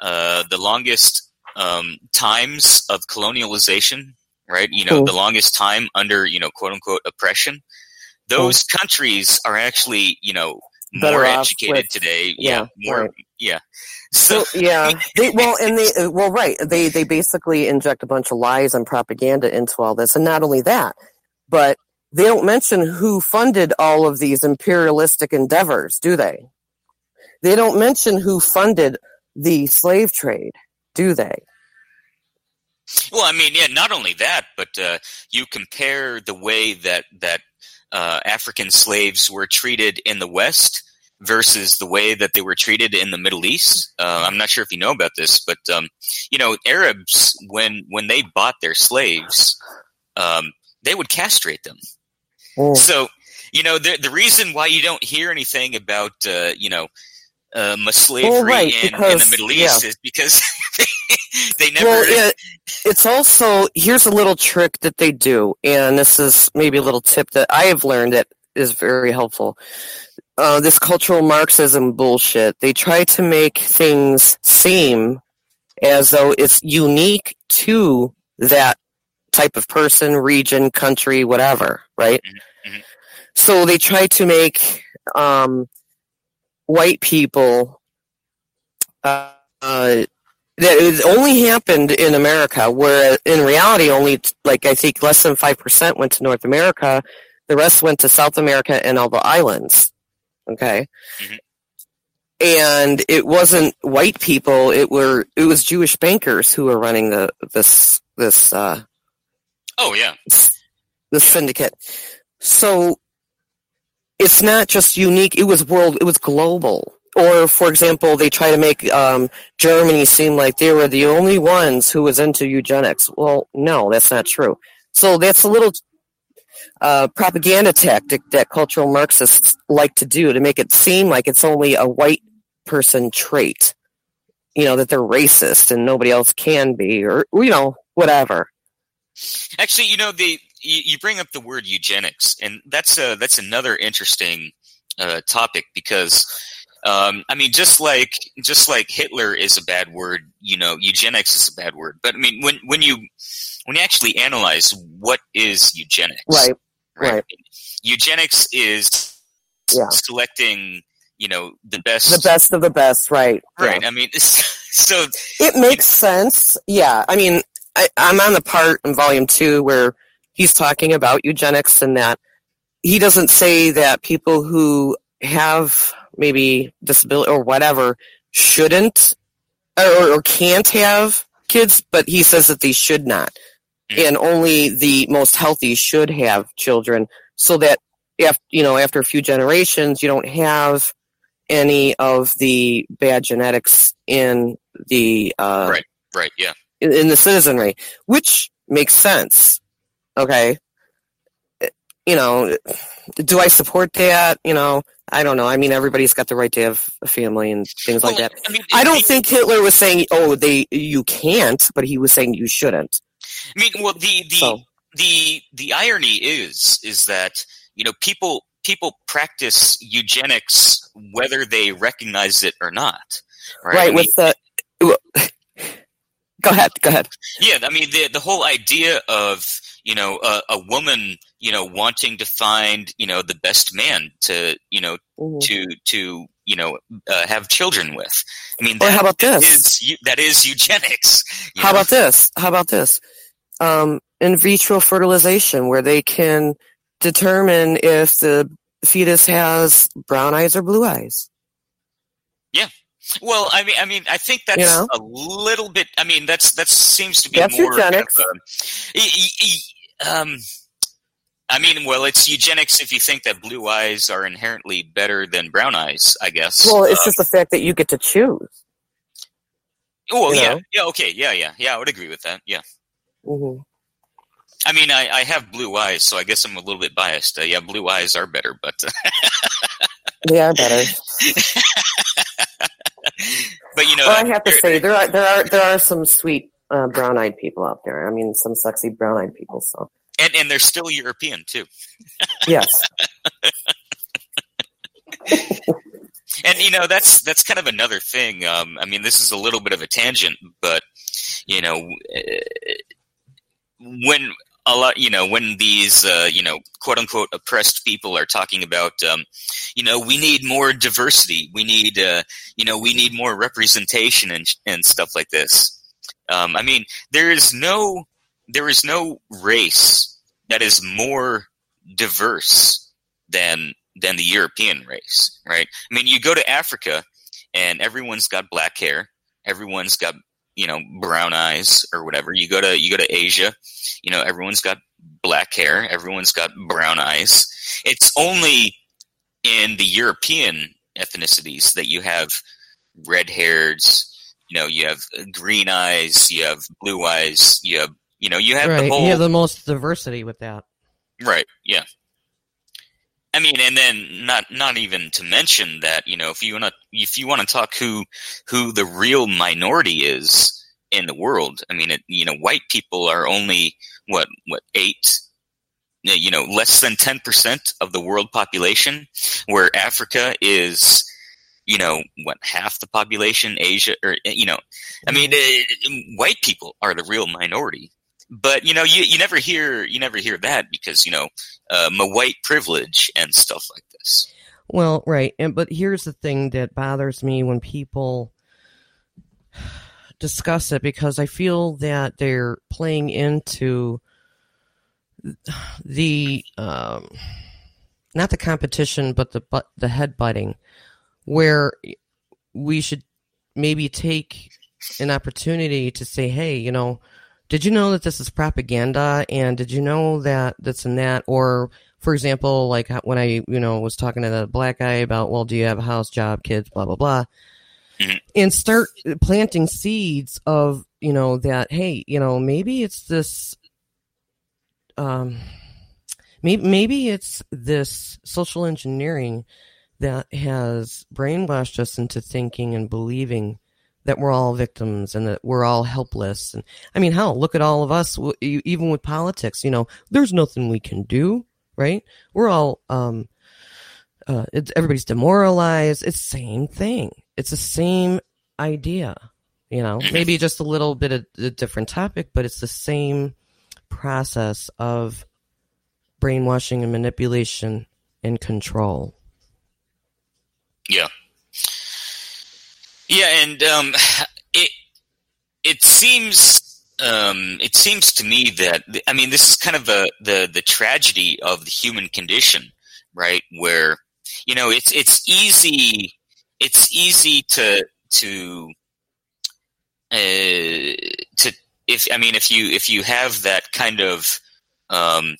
uh, the longest um, times of colonialization, right? You know, cool. the longest time under, you know, quote unquote oppression. Those cool. countries are actually, you know, Better more educated with, today. Yeah. yeah more. Right. Yeah. So, so yeah. They, well, and they, well, right. They, they basically inject a bunch of lies and propaganda into all this. And not only that, but they don't mention who funded all of these imperialistic endeavors, do they? They don't mention who funded the slave trade, do they? Well, I mean, yeah, not only that, but uh, you compare the way that, that uh, African slaves were treated in the West versus the way that they were treated in the Middle East. Uh, I'm not sure if you know about this, but, um, you know, Arabs, when, when they bought their slaves, um, they would castrate them. Oh. So, you know, the the reason why you don't hear anything about, uh, you know, um, slavery oh, right, in, because, in the Middle East yeah. is because they never... Well, it, it's also, here's a little trick that they do, and this is maybe a little tip that I have learned that is very helpful. Uh, this cultural Marxism bullshit, they try to make things seem as though it's unique to that type of person, region, country, whatever, right? Mm-hmm. So they try to make um, white people uh, uh, that it only happened in America, where in reality only, like, I think less than five percent went to North America. The rest went to South America and all the islands, okay? Mm-hmm. And it wasn't white people, it were it was Jewish bankers who were running the this this uh Oh, yeah. The syndicate. So it's not just unique. It was world. It was global. Or, for example, they try to make um, Germany seem like they were the only ones who was into eugenics. Well, no, that's not true. So that's a little uh, propaganda tactic that cultural Marxists like to do to make it seem like it's only a white person trait, you know, that they're racist and nobody else can be, or, you know, whatever. Actually, you know, the you bring up the word eugenics, and that's a, that's another interesting uh, topic because, um, I mean, just like just like Hitler is a bad word, you know, eugenics is a bad word. But I mean, when when you when you actually analyze what is eugenics, right, right, right. eugenics is yeah. selecting, you know, the best, the best of the best, right, right. Yeah. I mean, so it makes sense, yeah. I mean. I, I'm on the part in Volume two where he's talking about eugenics and that he doesn't say that people who have maybe disability or whatever shouldn't or, or can't have kids, but he says that they should not. Mm-hmm. And only the most healthy should have children so that, if, you know, after a few generations, you don't have any of the bad genetics in the... Uh, right, right, yeah. in the citizenry, which makes sense, okay? You know, do I support that? You know, I don't know. I mean, everybody's got the right to have a family and things well, like that. I mean, I don't it, think Hitler was saying, oh, they you can't, but he was saying you shouldn't. I mean, well, the the so. the, the irony is, is that, you know, people people practice eugenics whether they recognize it or not. Right, right I mean, with the... Well, Go ahead, go ahead. Yeah, I mean, the the whole idea of, you know, a, a woman, you know, wanting to find, you know, the best man to, you know, mm-hmm. to, to you know, uh, have children with. I mean, that, well, how about that, this? Is, that is eugenics. How know? about this? How about this? Um, in vitro fertilization, where they can determine if the fetus has brown eyes or blue eyes. Yeah. Well, I mean, I mean, I think that's you know? a little bit. I mean, that's that seems to be that's more. Eugenics. Of a, um, I mean, well, it's eugenics if you think that blue eyes are inherently better than brown eyes, I guess. Well, it's um, just the fact that you get to choose. Well, yeah, know? yeah, okay, yeah, yeah, yeah. I would agree with that. Yeah. Mm-hmm. I mean, I, I have blue eyes, so I guess I'm a little bit biased. Uh, yeah, blue eyes are better, but they are better. But you know, well, I have to say there are there are there are some sweet uh, brown-eyed people out there. I mean, some sexy brown-eyed people. So and and they're still European too. Yes. And you know that's that's kind of another thing. Um, I mean, this is a little bit of a tangent, but you know, when a lot, you know, when these, uh, you know, quote unquote oppressed people are talking about, um, you know, we need more diversity. We need, uh, you know, we need more representation and, and stuff like this. Um, I mean, there is no, there is no race that is more diverse than than the European race, right? I mean, you go to Africa and everyone's got black hair, everyone's got, you know, brown eyes or whatever. You go to you go to Asia, you know, everyone's got black hair, everyone's got brown eyes. It's only in the European ethnicities that you have red-haireds, you know, you have green eyes, you have blue eyes, you have, you know, you have right. the whole... You have the most diversity with that. Right, yeah. I mean, and then not not even to mention that, you know, if you want to if you want to talk who who the real minority is in the world, I mean, it, you know, white people are only what what eight, you know, less than ten percent of the world population, where Africa is, you know, what half the population, Asia, or you know, I mean, it, white people are the real minority. But you know, you, you never hear you never hear that because you know, um, a white privilege and stuff like this. Well, right, and but here's the thing that bothers me when people discuss it, because I feel that they're playing into the um, not the competition, but the but the headbutting, where we should maybe take an opportunity to say, hey, you know. Did you know that this is propaganda? And did you know that this and that? Or, for example, like when I, you know, was talking to the black guy about, well, do you have a house, job, kids, blah, blah, blah. Mm-hmm. And start planting seeds of, you know, that, hey, you know, maybe it's this, um, maybe, maybe it's this social engineering that has brainwashed us into thinking and believing that we're all victims and that we're all helpless. And I mean, hell, look at all of us, even with politics, you know, there's nothing we can do, right? We're all, um, uh, it's, everybody's demoralized. It's the same thing. It's the same idea, you know, maybe just a little bit of a different topic, but it's the same process of brainwashing and manipulation and control. Yeah. Yeah, and um, it it seems um, it seems to me that I mean this is kind of a, the the tragedy of the human condition, right? Where you know it's it's easy it's easy to to uh, to if I mean if you if you have that kind of um,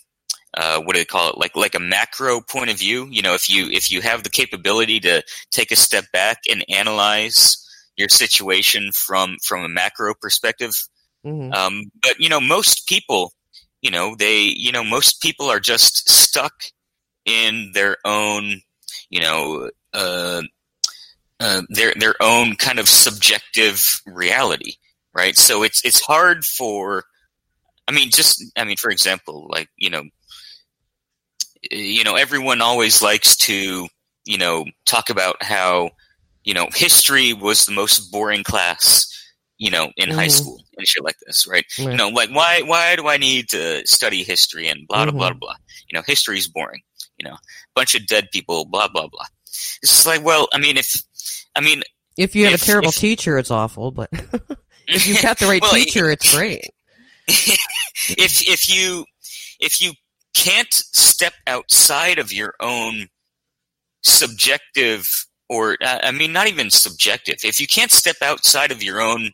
Uh, what do they call it? Like, like a macro point of view. You know, if you if you have the capability to take a step back and analyze your situation from from a macro perspective, mm-hmm. um, but you know, most people, you know, they, you know, most people are just stuck in their own, you know, uh, uh, their their own kind of subjective reality, right? So it's it's hard for, I mean, just I mean, for example, like you know. You know, everyone always likes to, you know, talk about how, you know, history was the most boring class, you know, in mm-hmm. high school and shit like this, right? right? You know, like, why why do I need to study history and blah, mm-hmm. blah, blah, blah. You know, history's boring, you know, bunch of dead people, blah, blah, blah. It's just like, well, I mean, if, I mean. If you have if, a terrible if, teacher, it's awful, but if you've got the right well, teacher, it's great. if if you, if you. can't step outside of your own subjective or I mean not even subjective if you can't step outside of your own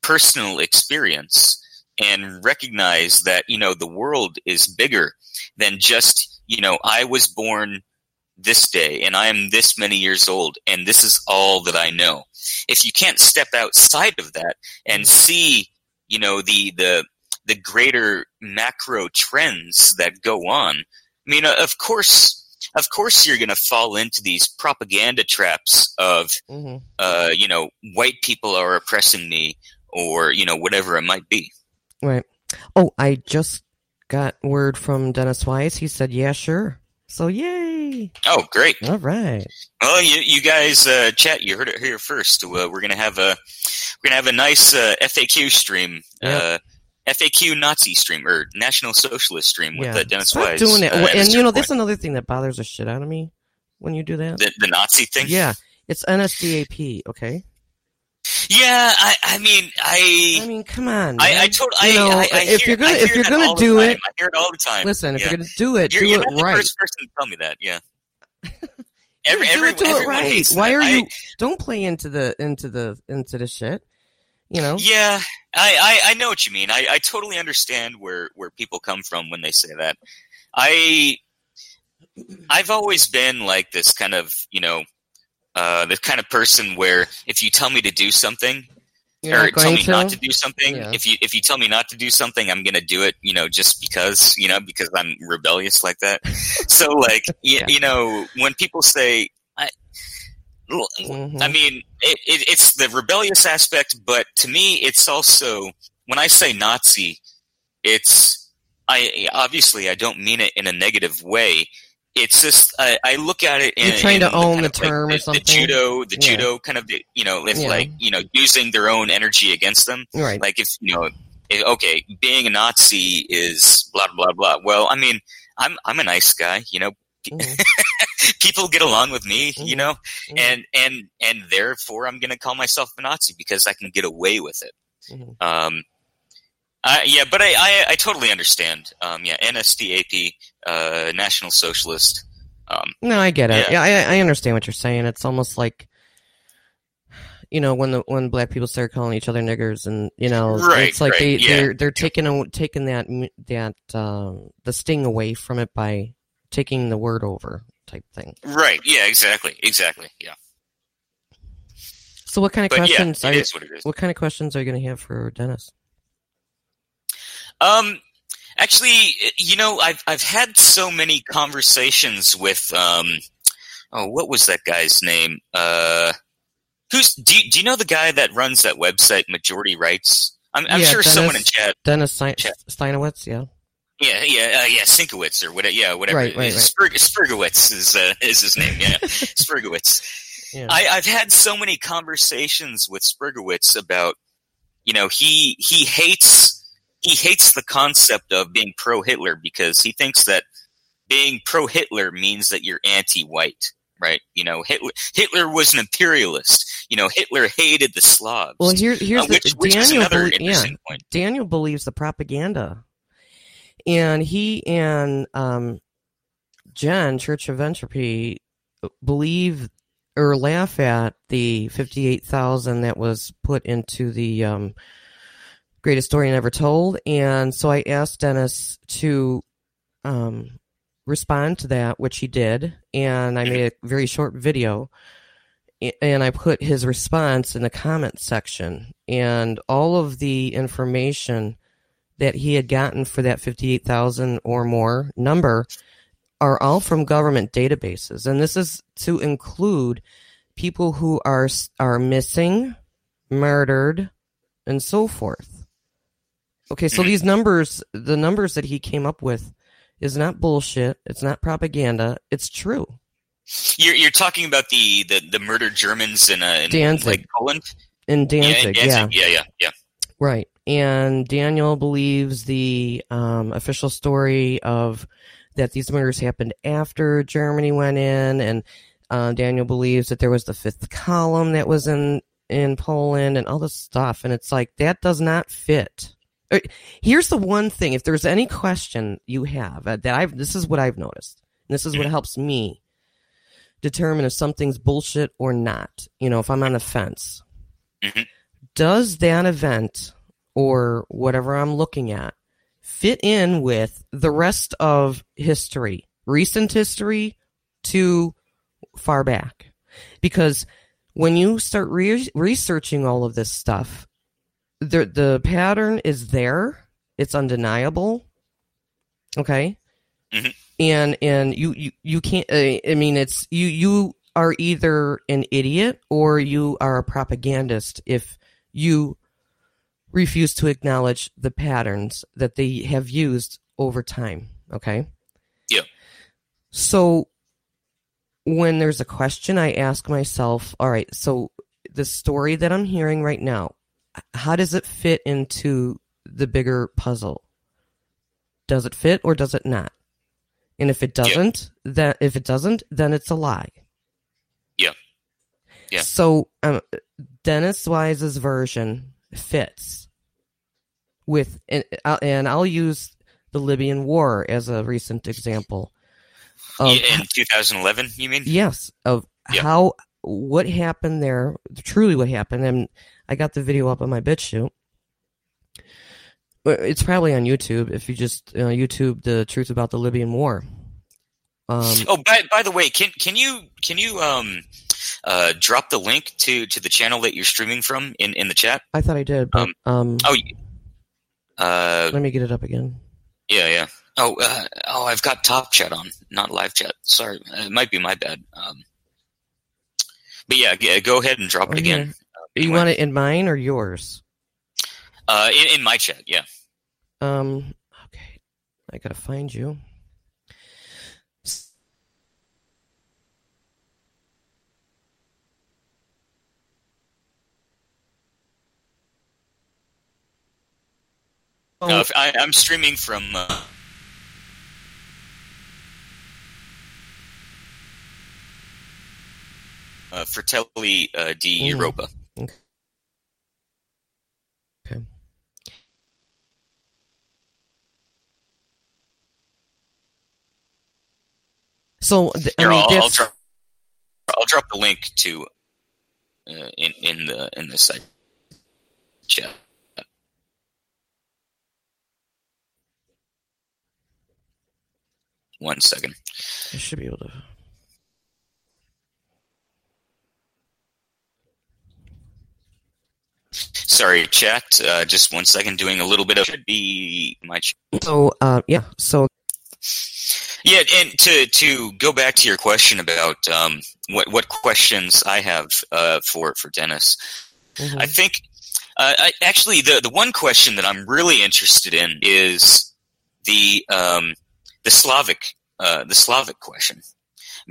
personal experience and recognize that you know the world is bigger than just you know I was born this day and I am this many years old and this is all that I know. If you can't step outside of that and see you know the the the greater macro trends that go on. I mean, of course, of course you're going to fall into these propaganda traps of, mm-hmm. uh, you know, white people are oppressing me or, you know, whatever it might be. Right. Oh, I just got word from Dennis Wise. He said, yeah, sure. So yay! Oh, great! All right. Well, you you guys, uh, chat. You heard it here first. Uh, we're gonna have a we're gonna have a nice uh, F A Q stream. Yeah. Uh, F A Q Nazi stream or National Socialist stream with yeah. uh, Dennis Wise. Doing it, uh, well, and you know, point. That's another thing that bothers the shit out of me when you do that. The, the Nazi thing. Yeah, it's N S D A P. Okay. Yeah, I, I mean, I. I mean, come on. Man. I, I told. You I, know, I, I if hear, you're gonna, if you're gonna do it, I hear it all the time. Listen, if yeah. you're gonna do it, you're, do you're it not right. The first person to tell me that, yeah. every, do every, it, do it right. Why are I, you? Don't play into the into the into the shit. You know. Yeah, I, I, I know what you mean. I, I totally understand where, where people come from when they say that. I I've always been like this kind of, you know. Uh, the kind of person where if you tell me to do something, You're or tell me to? not to do something, yeah. if you if you tell me not to do something, I'm gonna do it, you know, just because, you know, because I'm rebellious like that. So, like, you, yeah. you know, when people say, I, mm-hmm. I mean, it, it, it's the rebellious aspect, but to me, it's also when I say Nazi, it's I obviously I don't mean it in a negative way. It's just I, I look at it in you're trying in to own the, the term like, or something. The judo, the yeah. judo, kind of you know, if yeah. like you know, using their own energy against them. Right. Like if you know, if, okay, being a Nazi is blah blah blah. Well, I mean, I'm I'm a nice guy, you know. Mm-hmm. People get along with me, mm-hmm. you know, mm-hmm. and and and therefore I'm going to call myself a Nazi because I can get away with it. Mm-hmm. Um, I, yeah, but I, I I totally understand. Um, yeah, N S D A P. Uh, National Socialist. Um, no, I get it. Yeah, yeah I, I understand what you're saying. It's almost like, you know, when the when black people start calling each other niggers, and you know, right, it's like right, they yeah. they're they're taking a, taking that that um, the sting away from it by taking the word over type thing. Right. Yeah. Exactly. Exactly. Yeah. So, what kind of but questions? Yeah, it are, is what, it is. What kind of questions are you going to have for Dennis? Um. Actually, you know, I've I've had so many conversations with um, oh, what was that guy's name? Uh, who's do you, do you know the guy that runs that website, Majority Rights? I'm, I'm yeah, sure Dennis, someone in chat, Dennis Stein- chat. Steinowitz, yeah, yeah, yeah, uh, yeah, Sinkowitz or whatever, yeah, whatever. Right, right, right. Sperg- Spergiewicz is uh, is his name, yeah, Spergiewicz. Yeah. I, I've had so many conversations with Spergiewicz about, you know, he he hates. He hates the concept of being pro-Hitler because he thinks that being pro-Hitler means that you're anti-white, right? You know, Hitler, Hitler was an imperialist. You know, Hitler hated the Slavs. Well, here, here's uh, which, the, which Daniel, another be- interesting yeah, point. Daniel believes the propaganda, and he and um, Jen Church of Entropy believe or laugh at the fifty-eight thousand that was put into the. Um, Greatest Story Never Told, and so I asked Dennis to um, respond to that, which he did, and I made a very short video, and I put his response in the comment section, and all of the information that he had gotten for that fifty-eight thousand or more number are all from government databases, and this is to include people who are are missing, murdered, and so forth. Okay, so these numbers, the numbers that he came up with is not bullshit. It's not propaganda. It's true. You're, you're talking about the, the, the murdered Germans in, uh, in Danzig. Like Poland? In Danzig, yeah, in Danzig. Yeah. yeah. Yeah, yeah, Right. And Daniel believes the um, official story of that these murders happened after Germany went in, and uh, Daniel believes that there was the fifth column that was in, in Poland and all this stuff. And it's like, that does not fit. Here's the one thing, if there's any question you have, uh, that I've, this is what I've noticed, and this is what helps me determine if something's bullshit or not, you know, if I'm on the fence. Mm-hmm. Does that event or whatever I'm looking at fit in with the rest of history, recent history to far back? Because when you start re- researching all of this stuff, The the pattern is there. It's undeniable. Okay, mm-hmm. and and you you you can't. Uh, I mean, it's you you are either an idiot or you are a propagandist if you refuse to acknowledge the patterns that they have used over time. Okay. Yeah. So when there's a question, I ask myself, all right, so the story that I'm hearing right now, how does it fit into the bigger puzzle? Does it fit or does it not? And if it doesn't, yeah. then if it doesn't, then it's a lie. Yeah. Yeah. So um, Dennis Wise's version fits with, and, uh, and I'll use the Libyan War as a recent example. Of, yeah, in two thousand eleven, you mean? Yes. Of yeah. how, what happened there, truly what happened. And I got the video up on my BitChute. It's probably on YouTube if you just uh, YouTube the truth about the Libyan War. Um, oh, by, by the way, can can you can you um uh drop the link to, to the channel that you're streaming from in, in the chat? I thought I did. But, um, um oh, uh, let me get it up again. Yeah, yeah. Oh, uh, oh, I've got top chat on, not live chat. Sorry, it might be my bad. Um, but yeah, yeah go ahead and drop it again. Gonna, uh, anyway. You want it in mine or yours? Uh, in, in my chat, yeah. Um. Okay, I gotta find you. Oh. Uh, I, I'm streaming from. Uh... Uh, Fratelli uh, di Europa. Okay. okay. So th- Here, I mean, I'll, I'll, drop, I'll drop the link to uh, in in the in the site chat. One second. I should be able to. Sorry, chat. Uh, just one second. Doing a little bit of should be my ch- so uh, yeah. So yeah, and to to go back to your question about um, what what questions I have uh, for for Dennis, mm-hmm. I think uh, I, actually the the one question that I'm really interested in is the um, the Slavic uh, the Slavic question. I,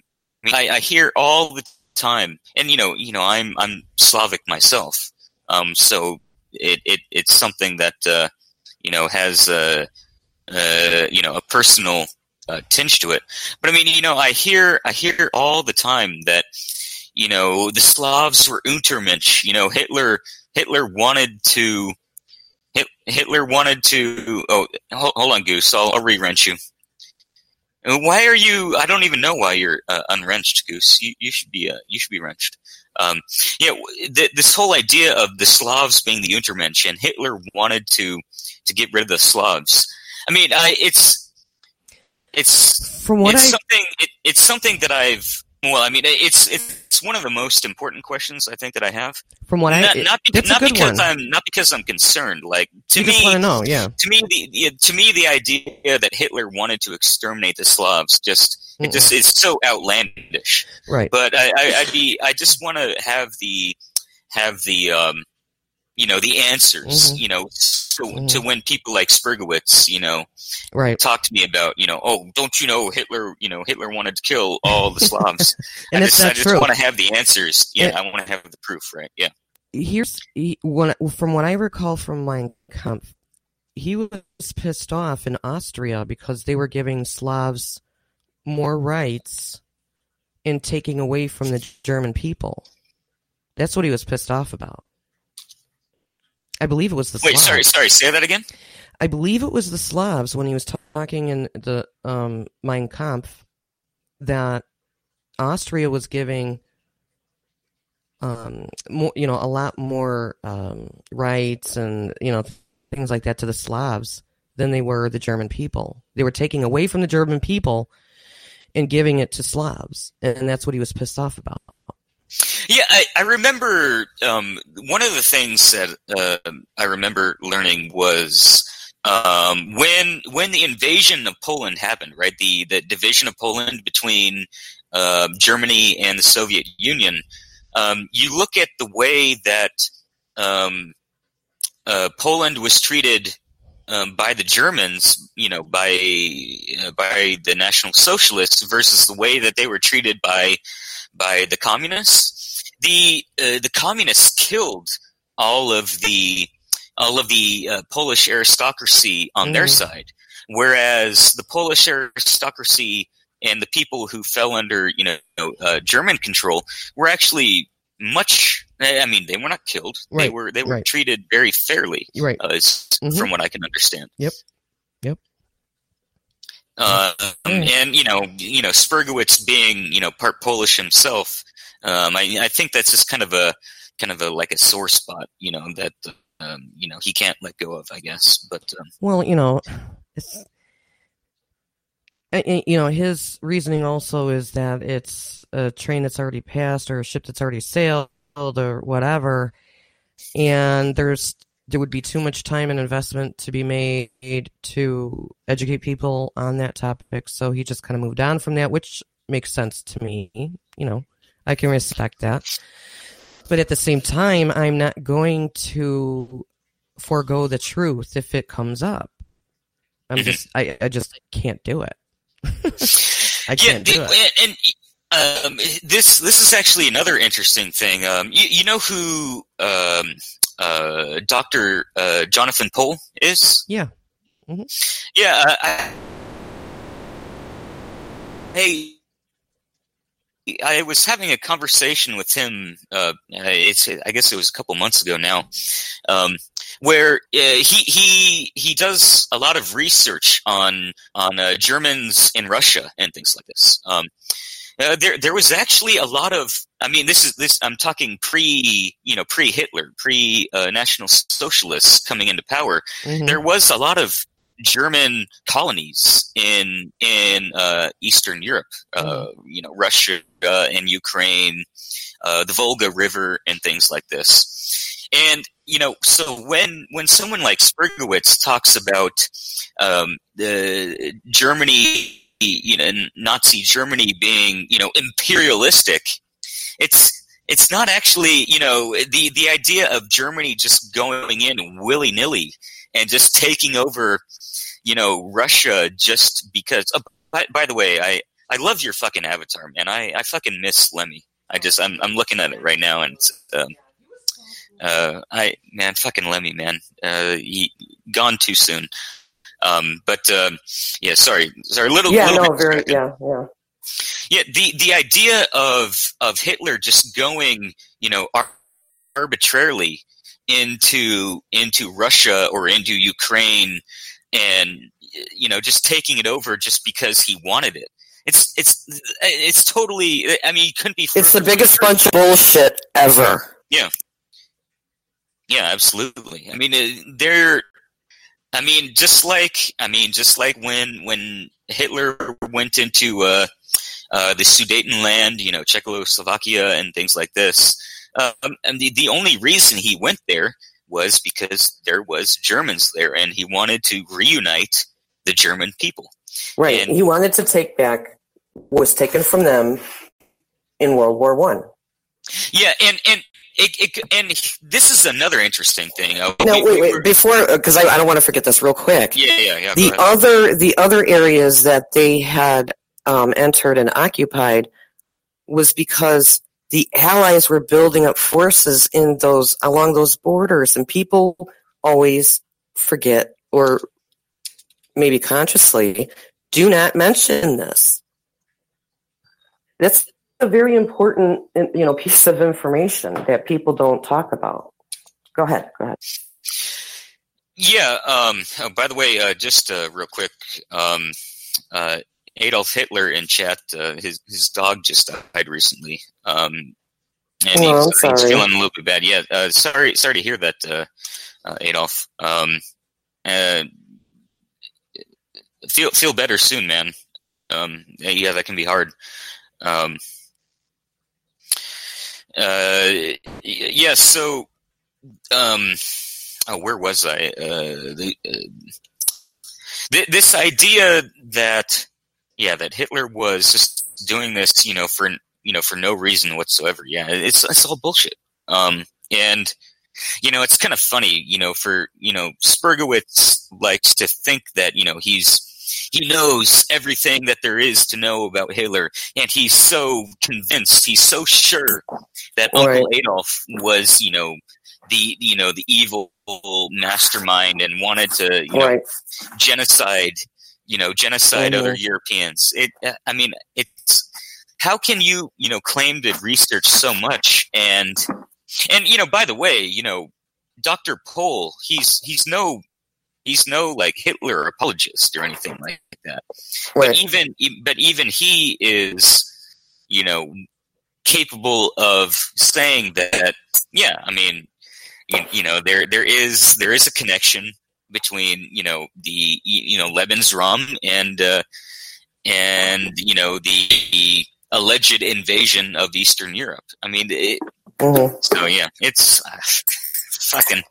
mean, I, I hear all the time, and you know you know I'm I'm Slavic myself. Um, so it, it it's something that uh, you know has uh, uh, you know a personal uh, tinge to it. But I mean, you know, I hear I hear all the time that you know the Slavs were Untermensch. You know, Hitler Hitler wanted to Hitler wanted to. Oh, hold, hold on, Goose. I'll, I'll re-wrench you. Why are you? I don't even know why you're uh, unwrenched, Goose. You you should be uh, you should be wrenched. Um, yeah, th- this whole idea of the Slavs being the Untermensch and Hitler wanted to, to get rid of the Slavs. I mean, I, it's it's From what it's I... something it, it's something that I've well, I mean, it's it's one of the most important questions I think that I have. From what not, I not, be- not because one. I'm not because I'm concerned. Like to you me, just want to know, yeah. To me, the to me the idea that Hitler wanted to exterminate the Slavs just. It just it's so outlandish, right? But I, I, I'd be I just want to have the have the um, you know the answers, mm-hmm. you know, so, mm-hmm. to when people like Spergiewicz, you know, right, talk to me about you know, oh, don't you know Hitler, you know, Hitler wanted to kill all the Slavs, and I it's just, not I just want to have the answers. Yeah, it, I want to have the proof, right? Yeah. Here's when, from what I recall from Mein Kampf, he was pissed off in Austria because they were giving Slavs more rights in taking away from the German people. That's what he was pissed off about. I believe it was the Wait, Slavs. Wait, sorry, sorry, say that again? I believe it was the Slavs when he was talking in the um, Mein Kampf that Austria was giving um, more, you know, a lot more um, rights and, you know, things like that to the Slavs than they were the German people. They were taking away from the German people and giving it to Slavs, and that's what he was pissed off about. Yeah, I, I remember um, one of the things that uh, I remember learning was um, when when the invasion of Poland happened, right? The the division of Poland between uh, Germany and the Soviet Union. Um, you look at the way that um, uh, Poland was treated um, by the Germans, you know, by uh, by the National Socialists versus the way that they were treated by by the communists. The uh, the communists killed all of the all of the uh, Polish aristocracy on mm. their side, whereas the Polish aristocracy and the people who fell under, you know, uh, German control were actually much. I mean, they were not killed. Right. They were they were right. treated very fairly, right. uh, mm-hmm. from what I can understand. Yep. Yep. Uh, mm. um, and you know, you know, Spergiewicz being, you know, part Polish himself, um, I, I think that's just kind of a kind of a like a sore spot, you know, that um, you know he can't let go of, I guess. But um, well, you know, it's. And, you know, his reasoning also is that it's a train that's already passed or a ship that's already sailed or whatever, and there's there would be too much time and investment to be made to educate people on that topic, so he just kind of moved on from that, which makes sense to me. You know, I can respect that. But at the same time, I'm not going to forego the truth if it comes up. I'm just, I, I just can't do it. I can't yeah, do it. And, and um, this this is actually another interesting thing. Um, you, you know who um, uh, Doctor Uh, Jonathan Pohl is? Yeah. Mm-hmm. Yeah. Uh, I, hey, I was having a conversation with him. Uh, it's I guess it was a couple months ago now, um, where uh, he he he does a lot of research on on uh, Germans in Russia and things like this. Um, uh, there there was actually a lot of I mean this is this I'm talking pre you know pre Hitler pre uh, National Socialists coming into power. Mm-hmm. There was a lot of German colonies in in uh, Eastern Europe, uh, you know, Russia uh, and Ukraine, uh, the Volga River, and things like this. And you know, so when when someone like Spergiewicz talks about um, the Germany, you know, Nazi Germany being, you know, imperialistic, it's it's not actually, you know, the the idea of Germany just going in willy nilly and just taking over, you know, Russia just because. Oh, by, by the way, I, I love your fucking avatar, man. I, I fucking miss Lemmy. I just I'm I'm looking at it right now, and um, uh, I man, fucking Lemmy, man. Uh, he gone too soon. Um, but um, yeah, sorry, sorry, little yeah, little no, very, yeah, yeah. Yeah, the the idea of of Hitler just going, you know, ar- arbitrarily into into Russia or into Ukraine. And you know, just taking it over just because he wanted it. It's it's it's totally. I mean, you couldn't be. It's the biggest bunch of bullshit ever. Yeah, yeah, absolutely. I mean, they're. I mean, just like I mean, just like when when Hitler went into uh, uh, the Sudetenland, you know, Czechoslovakia, and things like this. Um, and the the only reason he went there was because there was Germans there, and he wanted to reunite the German people. Right. And he wanted to take back what was taken from them in World War One. Yeah, and and it, it, and this is another interesting thing. Uh, no, we, wait, we wait, were, before, because I, I don't want to forget this real quick. Yeah, yeah, yeah. The other the other areas that they had um, entered and occupied was because the Allies were building up forces in those along those borders, and people always forget, or maybe consciously, do not mention this. That's a very important, you know, piece of information that people don't talk about. Go ahead. Go ahead. Yeah. Um, oh, by the way, uh, just uh, real quick. Um, uh, Adolf Hitler in chat. Uh, his his dog just died recently, um, and oh, he's, he's feeling a little bit bad. Yeah, uh, sorry, sorry to hear that, uh, uh, Adolf. Um, uh, feel feel better soon, man. Um, yeah, that can be hard. Um, uh, yeah. So, um, oh, where was I? Uh, the, uh, th- this idea that. Yeah, that Hitler was just doing this, you know, for you know, for no reason whatsoever. Yeah, it's it's all bullshit. Um, and you know, it's kind of funny, you know, for you know, Spergiewicz likes to think that, you know, he's he knows everything that there is to know about Hitler, and he's so convinced, he's so sure that All Uncle right. Adolf was, you know, the you know the evil mastermind and wanted to you know, right. genocide you know genocide mm-hmm. other Europeans. It I mean it's how can you you know claim to research so much and and you know by the way you know Doctor Pohl he's he's no he's no like Hitler apologist or anything like that. Right. But even but even he is you know capable of saying that yeah I mean. You, you know there there is there is a connection between you know the you know Lebensraum and uh, and you know the, the alleged invasion of Eastern Europe. I mean, it, mm-hmm. so yeah, it's uh, fucking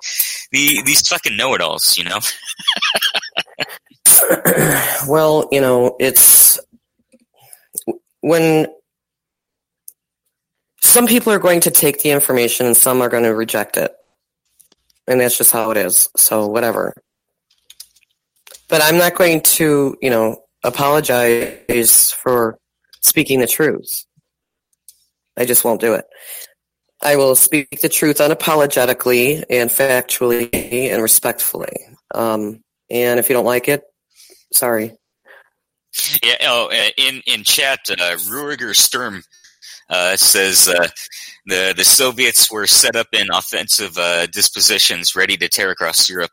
the these fucking know-it-alls, you know. Well, you know, it's when. Some people are going to take the information and some are going to reject it. And that's just how it is. So whatever. But I'm not going to, you know, apologize for speaking the truth. I just won't do it. I will speak the truth unapologetically and factually and respectfully. Um, and if you don't like it, sorry. Yeah. Oh, in, in chat, uh, Ruger Sturm Uh, says uh, the the Soviets were set up in offensive uh, dispositions, ready to tear across Europe.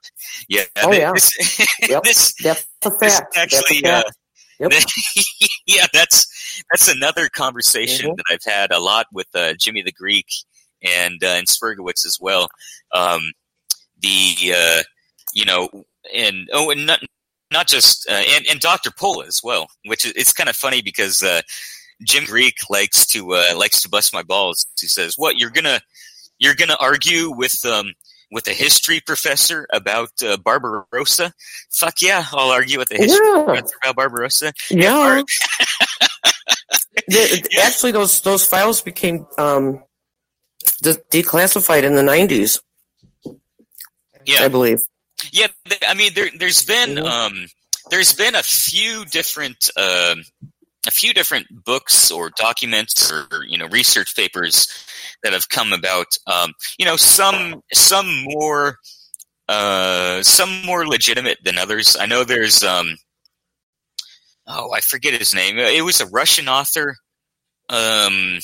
Yeah, oh they, yeah, this, yep. this, that's a fact. This actually, that's a fact. Uh, yep. yeah, that's that's another conversation mm-hmm. that I've had a lot with uh, Jimmy the Greek and uh, and Spergiewicz as well. Um, the uh, you know, and oh, and not not just uh, and and Doctor Pohl as well, which is, it's kind of funny because. Uh, Jim Greek likes to uh, likes to bust my balls. He says, "What you're gonna you're gonna argue with um with a history professor about uh, Barbarossa? Fuck yeah, I'll argue with a history yeah. professor about Barbarossa." Yeah, the, yeah. Actually, those those files became um de- declassified in the nineties. Yeah, I believe. Yeah, th- I mean there there's been mm-hmm. um there's been a few different. Uh, A few different books or documents or, you know, research papers that have come about. Um, you know, some some more uh, some more legitimate than others. I know there's um, oh, I forget his name. It was a Russian author. Um,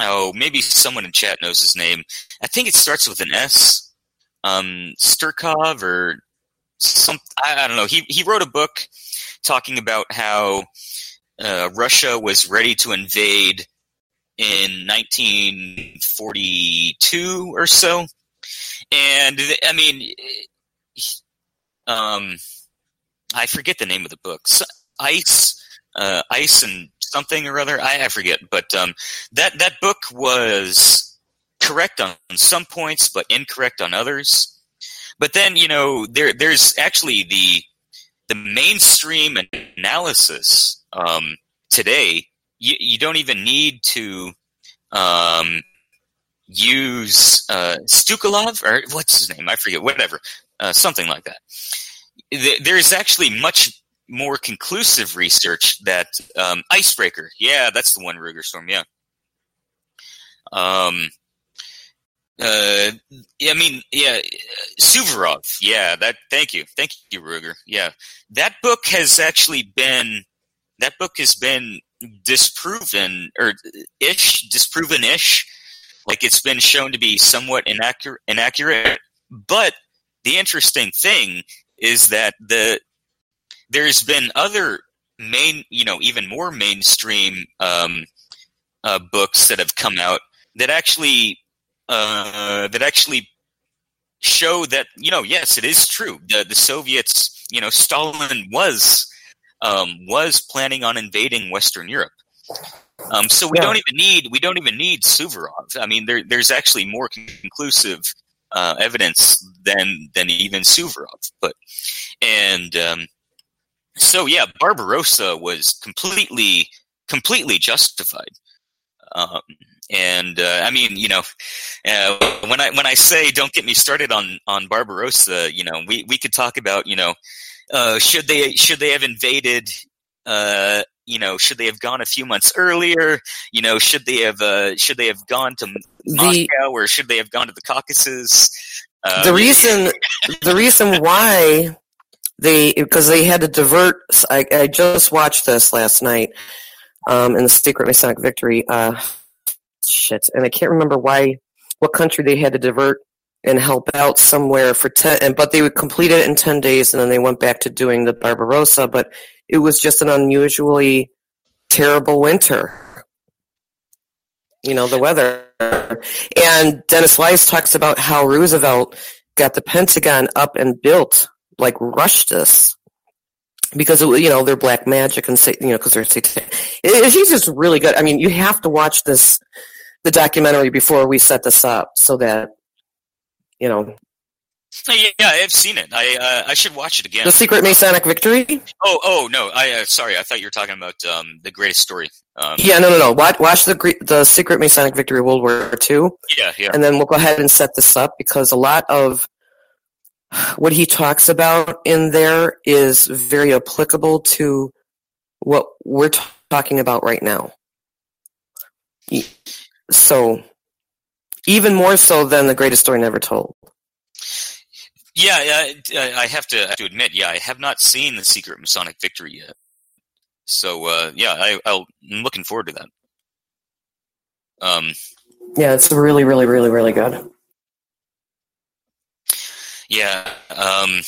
oh, maybe someone in chat knows his name. I think it starts with an S. Um, Sterkov or some. I, I don't know. He he wrote a book talking about how. Uh, Russia was ready to invade in nineteen forty-two or so, and I mean, um, I forget the name of the book. So, ice, uh, ice, and something or other. I, I forget, but um, that that book was correct on some points, but incorrect on others. But then you know, there there's actually the the mainstream analysis. Um, today, you, you don't even need to um, use uh, Stukalov or what's his name? I forget. Whatever, uh, something like that. Th- there is actually much more conclusive research that um, Icebreaker. Yeah, that's the one. Rugerstorm. Yeah. Um. Uh. I mean. Yeah. Suvorov. Yeah. That. Thank you. Thank you, Ruger. Yeah. That book has actually been. That book has been disproven, or ish, disproven-ish. Like, it's been shown to be somewhat inaccurate. inaccurate. But the interesting thing is that the there's been other main, you know, even more mainstream um, uh, books that have come out that actually uh, that actually show that, you know, yes, it is true. The, the Soviets, you know, Stalin was... Um, was planning on invading Western Europe, um, so we yeah. don't even need we don't even need Suvorov. I mean, there, there's actually more conclusive uh, evidence than than even Suvorov. But and um, so yeah, Barbarossa was completely completely justified, um, And uh, I mean, you know, uh, when I when I say don't get me started on on Barbarossa, you know, we, we could talk about, you know, uh, should they should they have invaded, uh, you know, should they have gone a few months earlier, you know, should they have uh, should they have gone to Moscow the, or should they have gone to the Caucasus? Uh, the reason the reason why they because they had to divert. I, I just watched this last night um, in the Secret Masonic Victory. Uh, Shit, and I can't remember why, what country they had to divert and help out somewhere for ten. And but they would complete it in ten days, and then they went back to doing the Barbarossa. But it was just an unusually terrible winter. You know, the weather. And Dennis Wise talks about how Roosevelt got the Pentagon up and built, like rushed us, because it, you know, they're black magic and you know because they're satanic. He's just really good. I mean, you have to watch this. The documentary before we set this up, so that you know. Yeah, I've seen it. I uh, I should watch it again. The Secret Masonic Victory. Oh, oh no! I uh, sorry, I thought you were talking about um, the Greatest Story. Um, yeah, no, no, no. Watch, watch the the Secret Masonic Victory of World War Two. Yeah, yeah. And then we'll go ahead and set this up because a lot of what he talks about in there is very applicable to what we're t- talking about right now. He, So, even more so than The Greatest Story Never Told. Yeah, I, I have to I have to admit, yeah, I have not seen The Secret Masonic Victory yet. So, uh, yeah, I, I'll, I'm looking forward to that. Um, yeah, it's really, really, really, really good. Yeah. Um,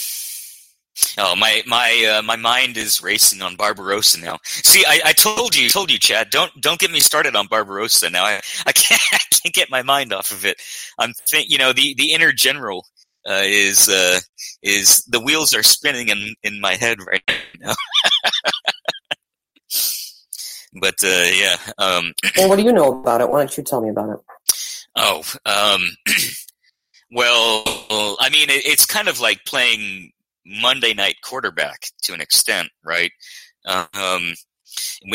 oh, my my uh, my mind is racing on Barbarossa now. See, I, I told you, told you, Chad. Don't don't get me started on Barbarossa now. I, I can't I can't get my mind off of it. I'm think, you know the, the inner general uh, is uh, is the wheels are spinning in, in my head right now. But uh, yeah. Um, well, what do you know about it? Why don't you tell me about it? Oh, um, well, I mean, it, it's kind of like playing Monday night quarterback to an extent, right? Um,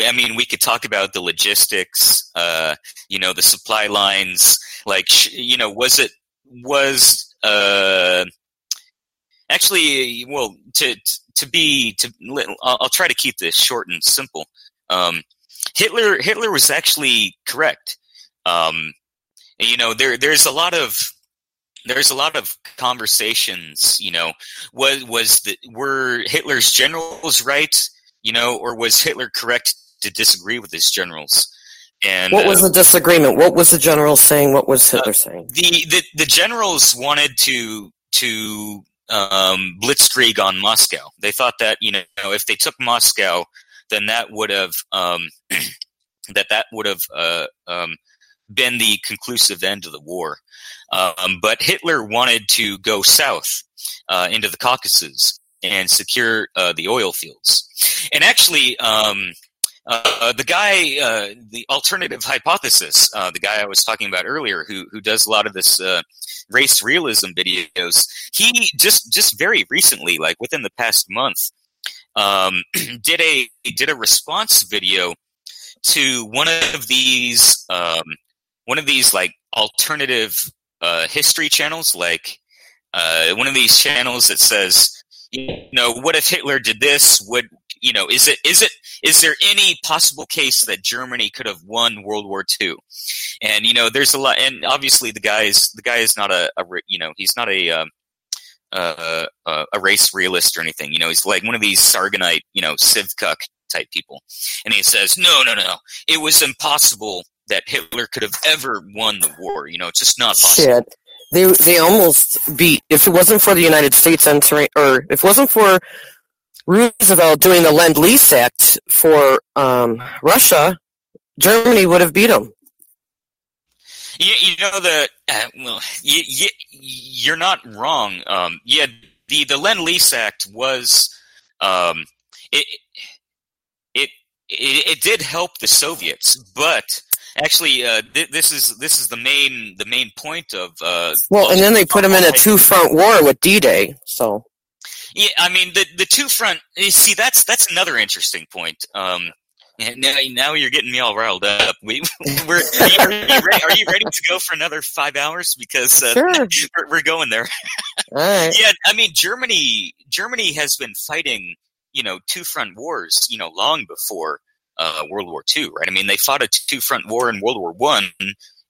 I mean, we could talk about the logistics, uh, you know, the supply lines. Like, you know, was it was uh, actually? Well, to to be to, I'll try to keep this short and simple. Um, Hitler Hitler was actually correct. Um, you know, there there's a lot of There's a lot of conversations, you know, was was the, were Hitler's generals right, you know, or was Hitler correct to disagree with his generals? And what was uh, the disagreement? What was the general saying? What was Hitler uh, saying? The, the the generals wanted to to um, blitzkrieg on Moscow. They thought that, you know, if they took Moscow, then that would have um, that that would have uh, um, been the conclusive end of the war. Um, but Hitler wanted to go south uh, into the Caucasus and secure uh, the oil fields. And actually, um, uh, the guy, uh, the alternative hypothesis, uh, the guy I was talking about earlier, who who does a lot of this uh, race realism videos, he just just very recently, like within the past month, um, did a did a response video to one of these um, one of these like alternative Uh, history channels, like uh, one of these channels that says, you know, what if Hitler did this? Would you know? Is it is it is there any possible case that Germany could have won World War Two? And you know, there's a lot, and obviously the guy's the guy is not a, a you know he's not a um, uh, uh, a race realist or anything. You know, he's like one of these Sargonite, you know, Civcuck type people, and he says, no, no, no, it was impossible that Hitler could have ever won the war. You know, it's just not possible. Shit. They they almost beat, if it wasn't for the United States entering, or if it wasn't for Roosevelt doing the Lend-Lease Act for um, Russia, Germany would have beat them. You, you know, the, uh, well, you, you, you're not wrong. Um, yeah, the, the Lend-Lease Act was, um, it, it, it, it did help the Soviets, but Actually, uh, th- this is this is the main the main point of uh, well, and then they put them in a two front war with D-Day. So, yeah, I mean the the two front. You see, that's that's another interesting point. Um, And now, now you're getting me all riled up. We, we're, are, you, are, you ready, are you ready to go for another five hours? Because uh, sure. we're, we're going there. All right. Yeah, I mean, Germany Germany has been fighting, you know, two-front wars, you know, long before uh, World War Two, right? I mean, they fought a two-front war in World War One,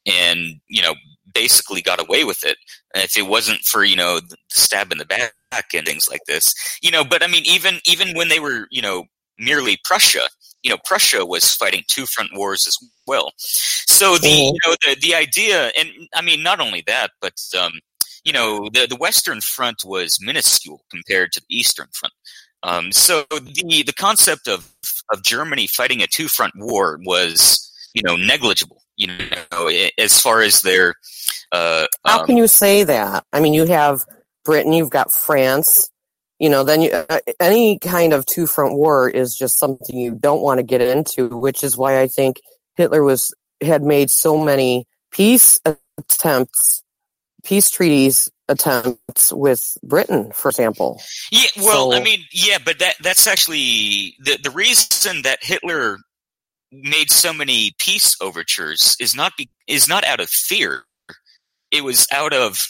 and, you know, basically got away with it. If it wasn't for, you know, the stab in the back and things like this, you know, but I mean, even even when they were, you know, merely Prussia, you know, Prussia was fighting two front wars as well. So the you know the, the idea, and I mean, not only that, but um, you know, the the Western Front was minuscule compared to the Eastern Front. Um, so the the concept of of Germany fighting a two front war was, you know, negligible. You know, as far as their uh, how um, can you say that? I mean, you have Britain, you've got France. You know, then you, uh, any kind of two-front war is just something you don't want to get into, which is why I think Hitler was had made so many peace attempts, peace treaties attempts with Britain, for example. Yeah, well, so, I mean, yeah, but that that's actually the the reason that Hitler made so many peace overtures is not be, is not out of fear. It was out of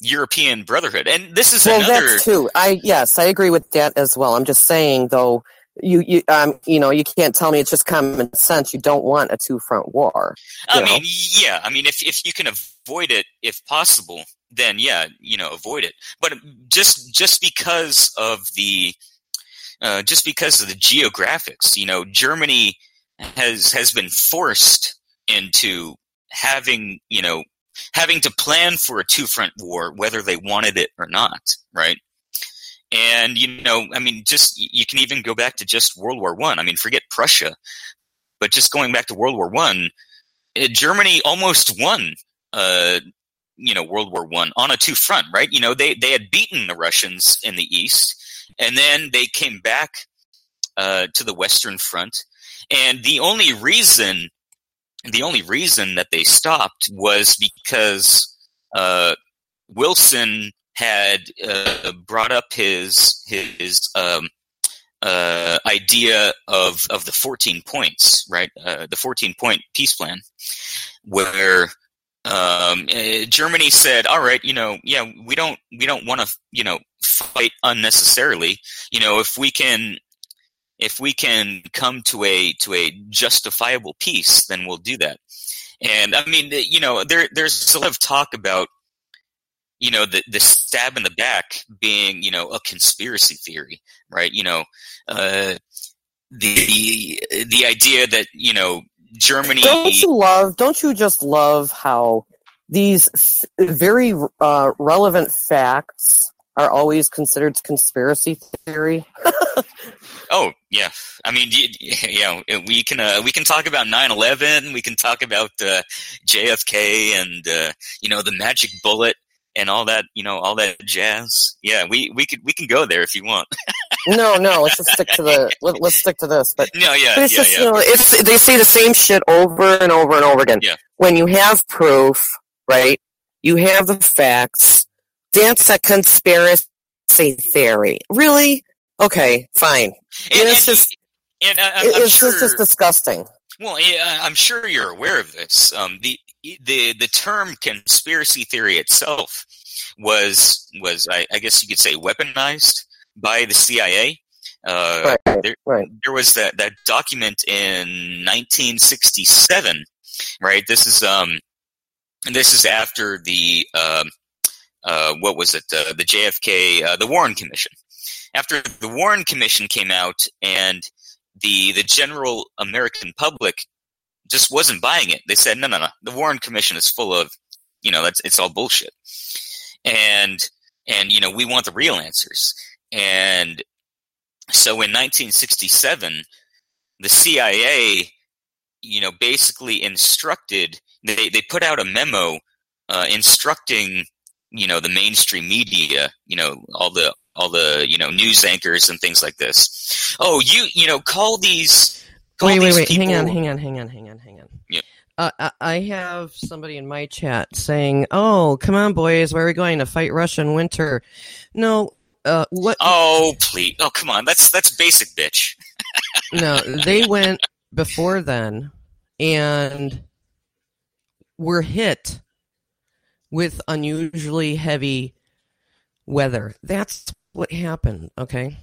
European Brotherhood, and this is well, another. That's too. I yes, I agree with that as well. I'm just saying, though, you you um you know you can't tell me it's just common sense. You don't want a two front war. I know? mean, yeah. I mean, if if you can avoid it, if possible, then yeah, you know, avoid it. But just just because of the uh, just because of the geographics, you know, Germany has has been forced into having you know. having to plan for a two-front war, whether they wanted it or not, right? And, you know, I mean, just you can even go back to just World War One. I. I mean, forget Prussia, but just going back to World War One, Germany almost won, uh, you know, World War One on a two-front, right? You know, they, they had beaten the Russians in the East, and then they came back uh, to the Western Front, and the only reason – The only reason that they stopped was because uh, Wilson had uh, brought up his his um, uh, idea of of the fourteen points, right? Uh, the fourteen point peace plan, where um, uh, Germany said, "All right, you know, yeah, we don't we don't want to, you know, fight unnecessarily. You know, if we can." If we can come to a to a justifiable peace, then we'll do that. And I mean, you know, there there's a lot of talk about, you know, the the stab in the back being, you know, a conspiracy theory, right? You know, uh, the the idea that, you know, Germany. Don't you love? Don't you just love how these f- very uh, relevant facts are always considered conspiracy theory? Oh, yeah. I mean, you, you know, we can uh, we can talk about nine eleven. We can talk about uh, J F K and, uh, you know, the magic bullet and all that, you know, all that jazz. Yeah, we, we could we can go there if you want. no, no, let's just stick to the let, let's stick to this. But no, yeah, but it's yeah, just, yeah. You know, it's they say the same shit over and over and over again. Yeah. When you have proof, right? You have the facts. That's a conspiracy theory, really. Okay, fine. And, and it's just, and I, I'm, it's sure, just disgusting. Well, yeah, I'm sure you're aware of this. Um, the the the term conspiracy theory itself was was I, I guess you could say weaponized by the C I A. Uh, right, there, right. There was that, that document in nineteen sixty-seven. Right. This is um, this is after the um, uh, what was it? Uh, the J F K, uh, the Warren Commission. After the Warren Commission came out, and the the general American public just wasn't buying it. They said, no, no, no, the Warren Commission is full of, you know, that's it's all bullshit. And, and you know, we want the real answers. And so in nineteen sixty-seven, the C I A, you know, basically instructed, they, they put out a memo uh, instructing, you know, the mainstream media, you know, all the, all the, you know, news anchors and things like this. Oh, you, you know, call these, call wait, these wait, wait. people. Hang on, hang on, hang on, hang on, hang on. Yeah. Uh, I have somebody in my chat saying, oh, come on, boys, where are we going to fight Russian winter? No, uh, what? Oh, please. Oh, come on. That's, that's basic, bitch. No, they went before then and were hit with unusually heavy weather. That's what happened, okay?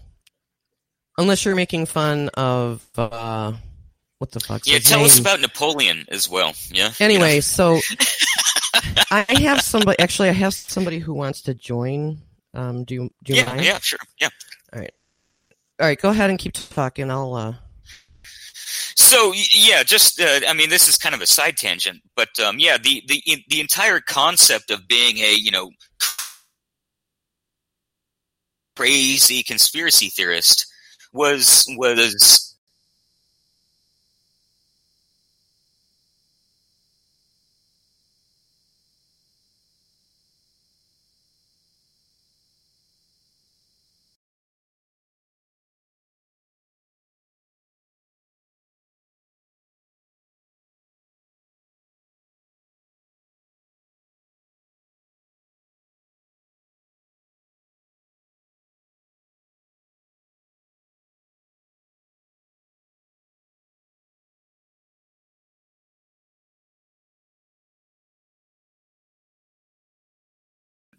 Unless you're making fun of uh, what the fuck? Yeah, tell name? us about Napoleon as well. Yeah. Anyway, you know? So I have somebody. Actually, I have somebody who wants to join. Um, do you? Do you yeah, mind? Yeah, sure. Yeah. All right. All right. Go ahead and keep talking. I'll. Uh... So yeah, just uh, I mean, this is kind of a side tangent, but um, yeah, the the the entire concept of being a you know crazy conspiracy theorist. Was was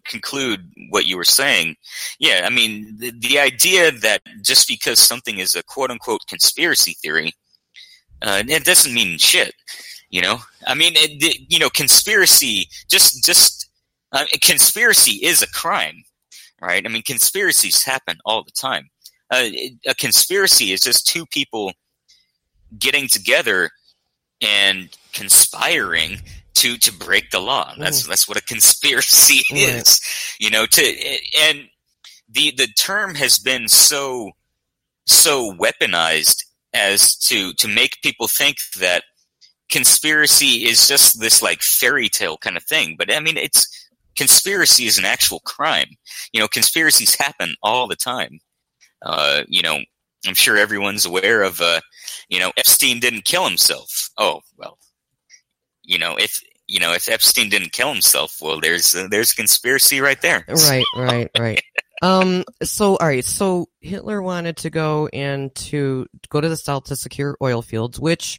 conclude what you were saying. Yeah, I mean, the, the idea that just because something is a quote-unquote conspiracy theory, uh, it doesn't mean shit, you know? I mean, it, it, you know, conspiracy, just, just uh, conspiracy is a crime, right? I mean, conspiracies happen all the time. Uh, it, a conspiracy is just two people getting together and conspiring to to break the law. That's mm. that's what a conspiracy right. is, you know. To and the the term has been so so weaponized as to to make people think that conspiracy is just this like fairy tale kind of thing. But I mean, it's conspiracy is an actual crime. You know, conspiracies happen all the time. Uh, you know, I'm sure everyone's aware of. Uh, you know, Epstein didn't kill himself. Oh well. You know, if you know if Epstein didn't kill himself, well, there's uh, there's conspiracy right there. Right, right, right. um. So, all right. So Hitler wanted to go and to go to the south to secure oil fields, which,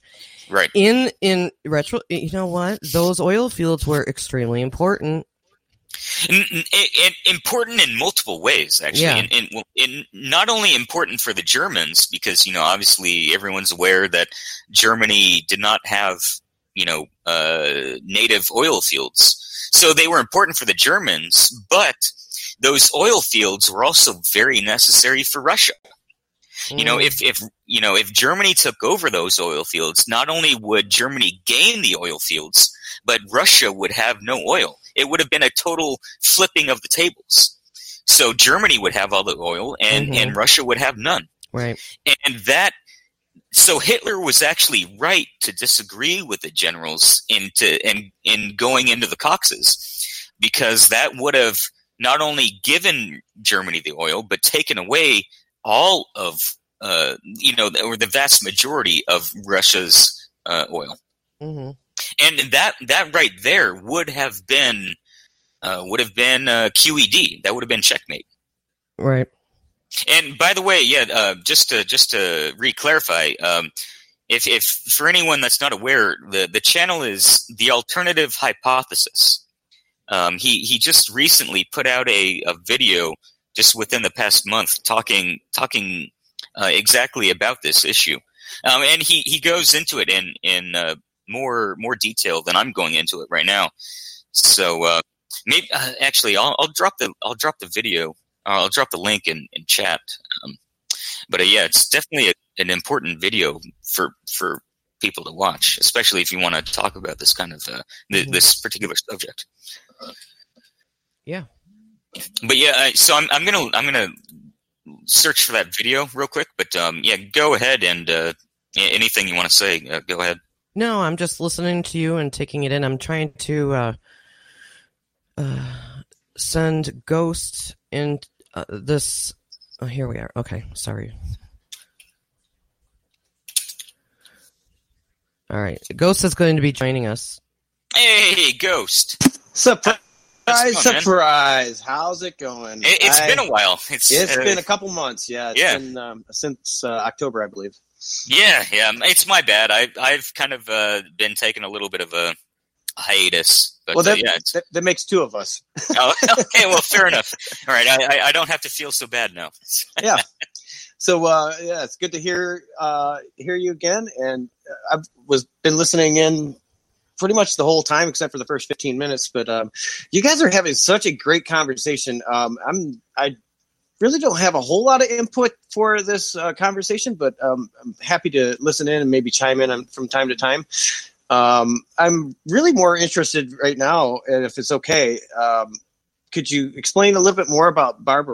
right. In in retro, you know what? Those oil fields were extremely important. And, and important in multiple ways, actually. Yeah. And, and, and not only important for the Germans, because you know, obviously, everyone's aware that Germany did not have. You know, uh, native oil fields. So they were important for the Germans, but those oil fields were also very necessary for Russia. Mm. You know, if, if, you know, if Germany took over those oil fields, not only would Germany gain the oil fields, but Russia would have no oil. It would have been a total flipping of the tables. So Germany would have all the oil and, mm-hmm. and Russia would have none. Right. And that, So Hitler was actually right to disagree with the generals into in, in going into the Caucasus, because that would have not only given Germany the oil, but taken away all of uh, you know, or the vast majority of Russia's uh, oil, mm-hmm. and that that right there would have been uh, would have been uh, Q E D. That would have been checkmate, right? And by the way, yeah, uh, just to just to re-clarify, um, if if for anyone that's not aware, the, the channel is the Alternative Hypothesis. Um, he he just recently put out a, a video just within the past month talking talking uh, exactly about this issue, um, and he, he goes into it in in uh, more more detail than I'm going into it right now. So uh, maybe uh, actually, I'll, I'll drop the I'll drop the video. I'll drop the link in, in chat. Um, but uh, yeah, it's definitely a, an important video for for people to watch, especially if you want to talk about this kind of uh, th- this particular subject. Yeah. But yeah, so I'm I'm gonna I'm gonna search for that video real quick. But um, yeah, go ahead and uh, anything you want to say, uh, go ahead. No, I'm just listening to you and taking it in. I'm trying to uh, uh, send ghosts in. Uh, this, oh, here we are. Okay, sorry. All right, Ghost is going to be joining us. Hey, Ghost! Surprise! How's surprise! Man? How's it going? It, it's I, been a while. It's, it's uh, been a couple months. Yeah, it's yeah. been um, since uh, October, I believe. Yeah, yeah, it's my bad. I, I've kind of uh, been taking a little bit of a hiatus. But, well, that, uh, yeah, that, that makes two of us. Oh, okay, well, fair enough. All right, I, I don't have to feel so bad now. Yeah. So, uh, yeah, it's good to hear uh, hear you again. And I've was been listening in pretty much the whole time except for the first fifteen minutes. But um, you guys are having such a great conversation. Um, I'm I. really don't have a whole lot of input for this uh, conversation, but um, I'm happy to listen in and maybe chime in from time to time. Um, I'm really more interested right now, and if it's okay, um, could you explain a little bit more about Barbarossa?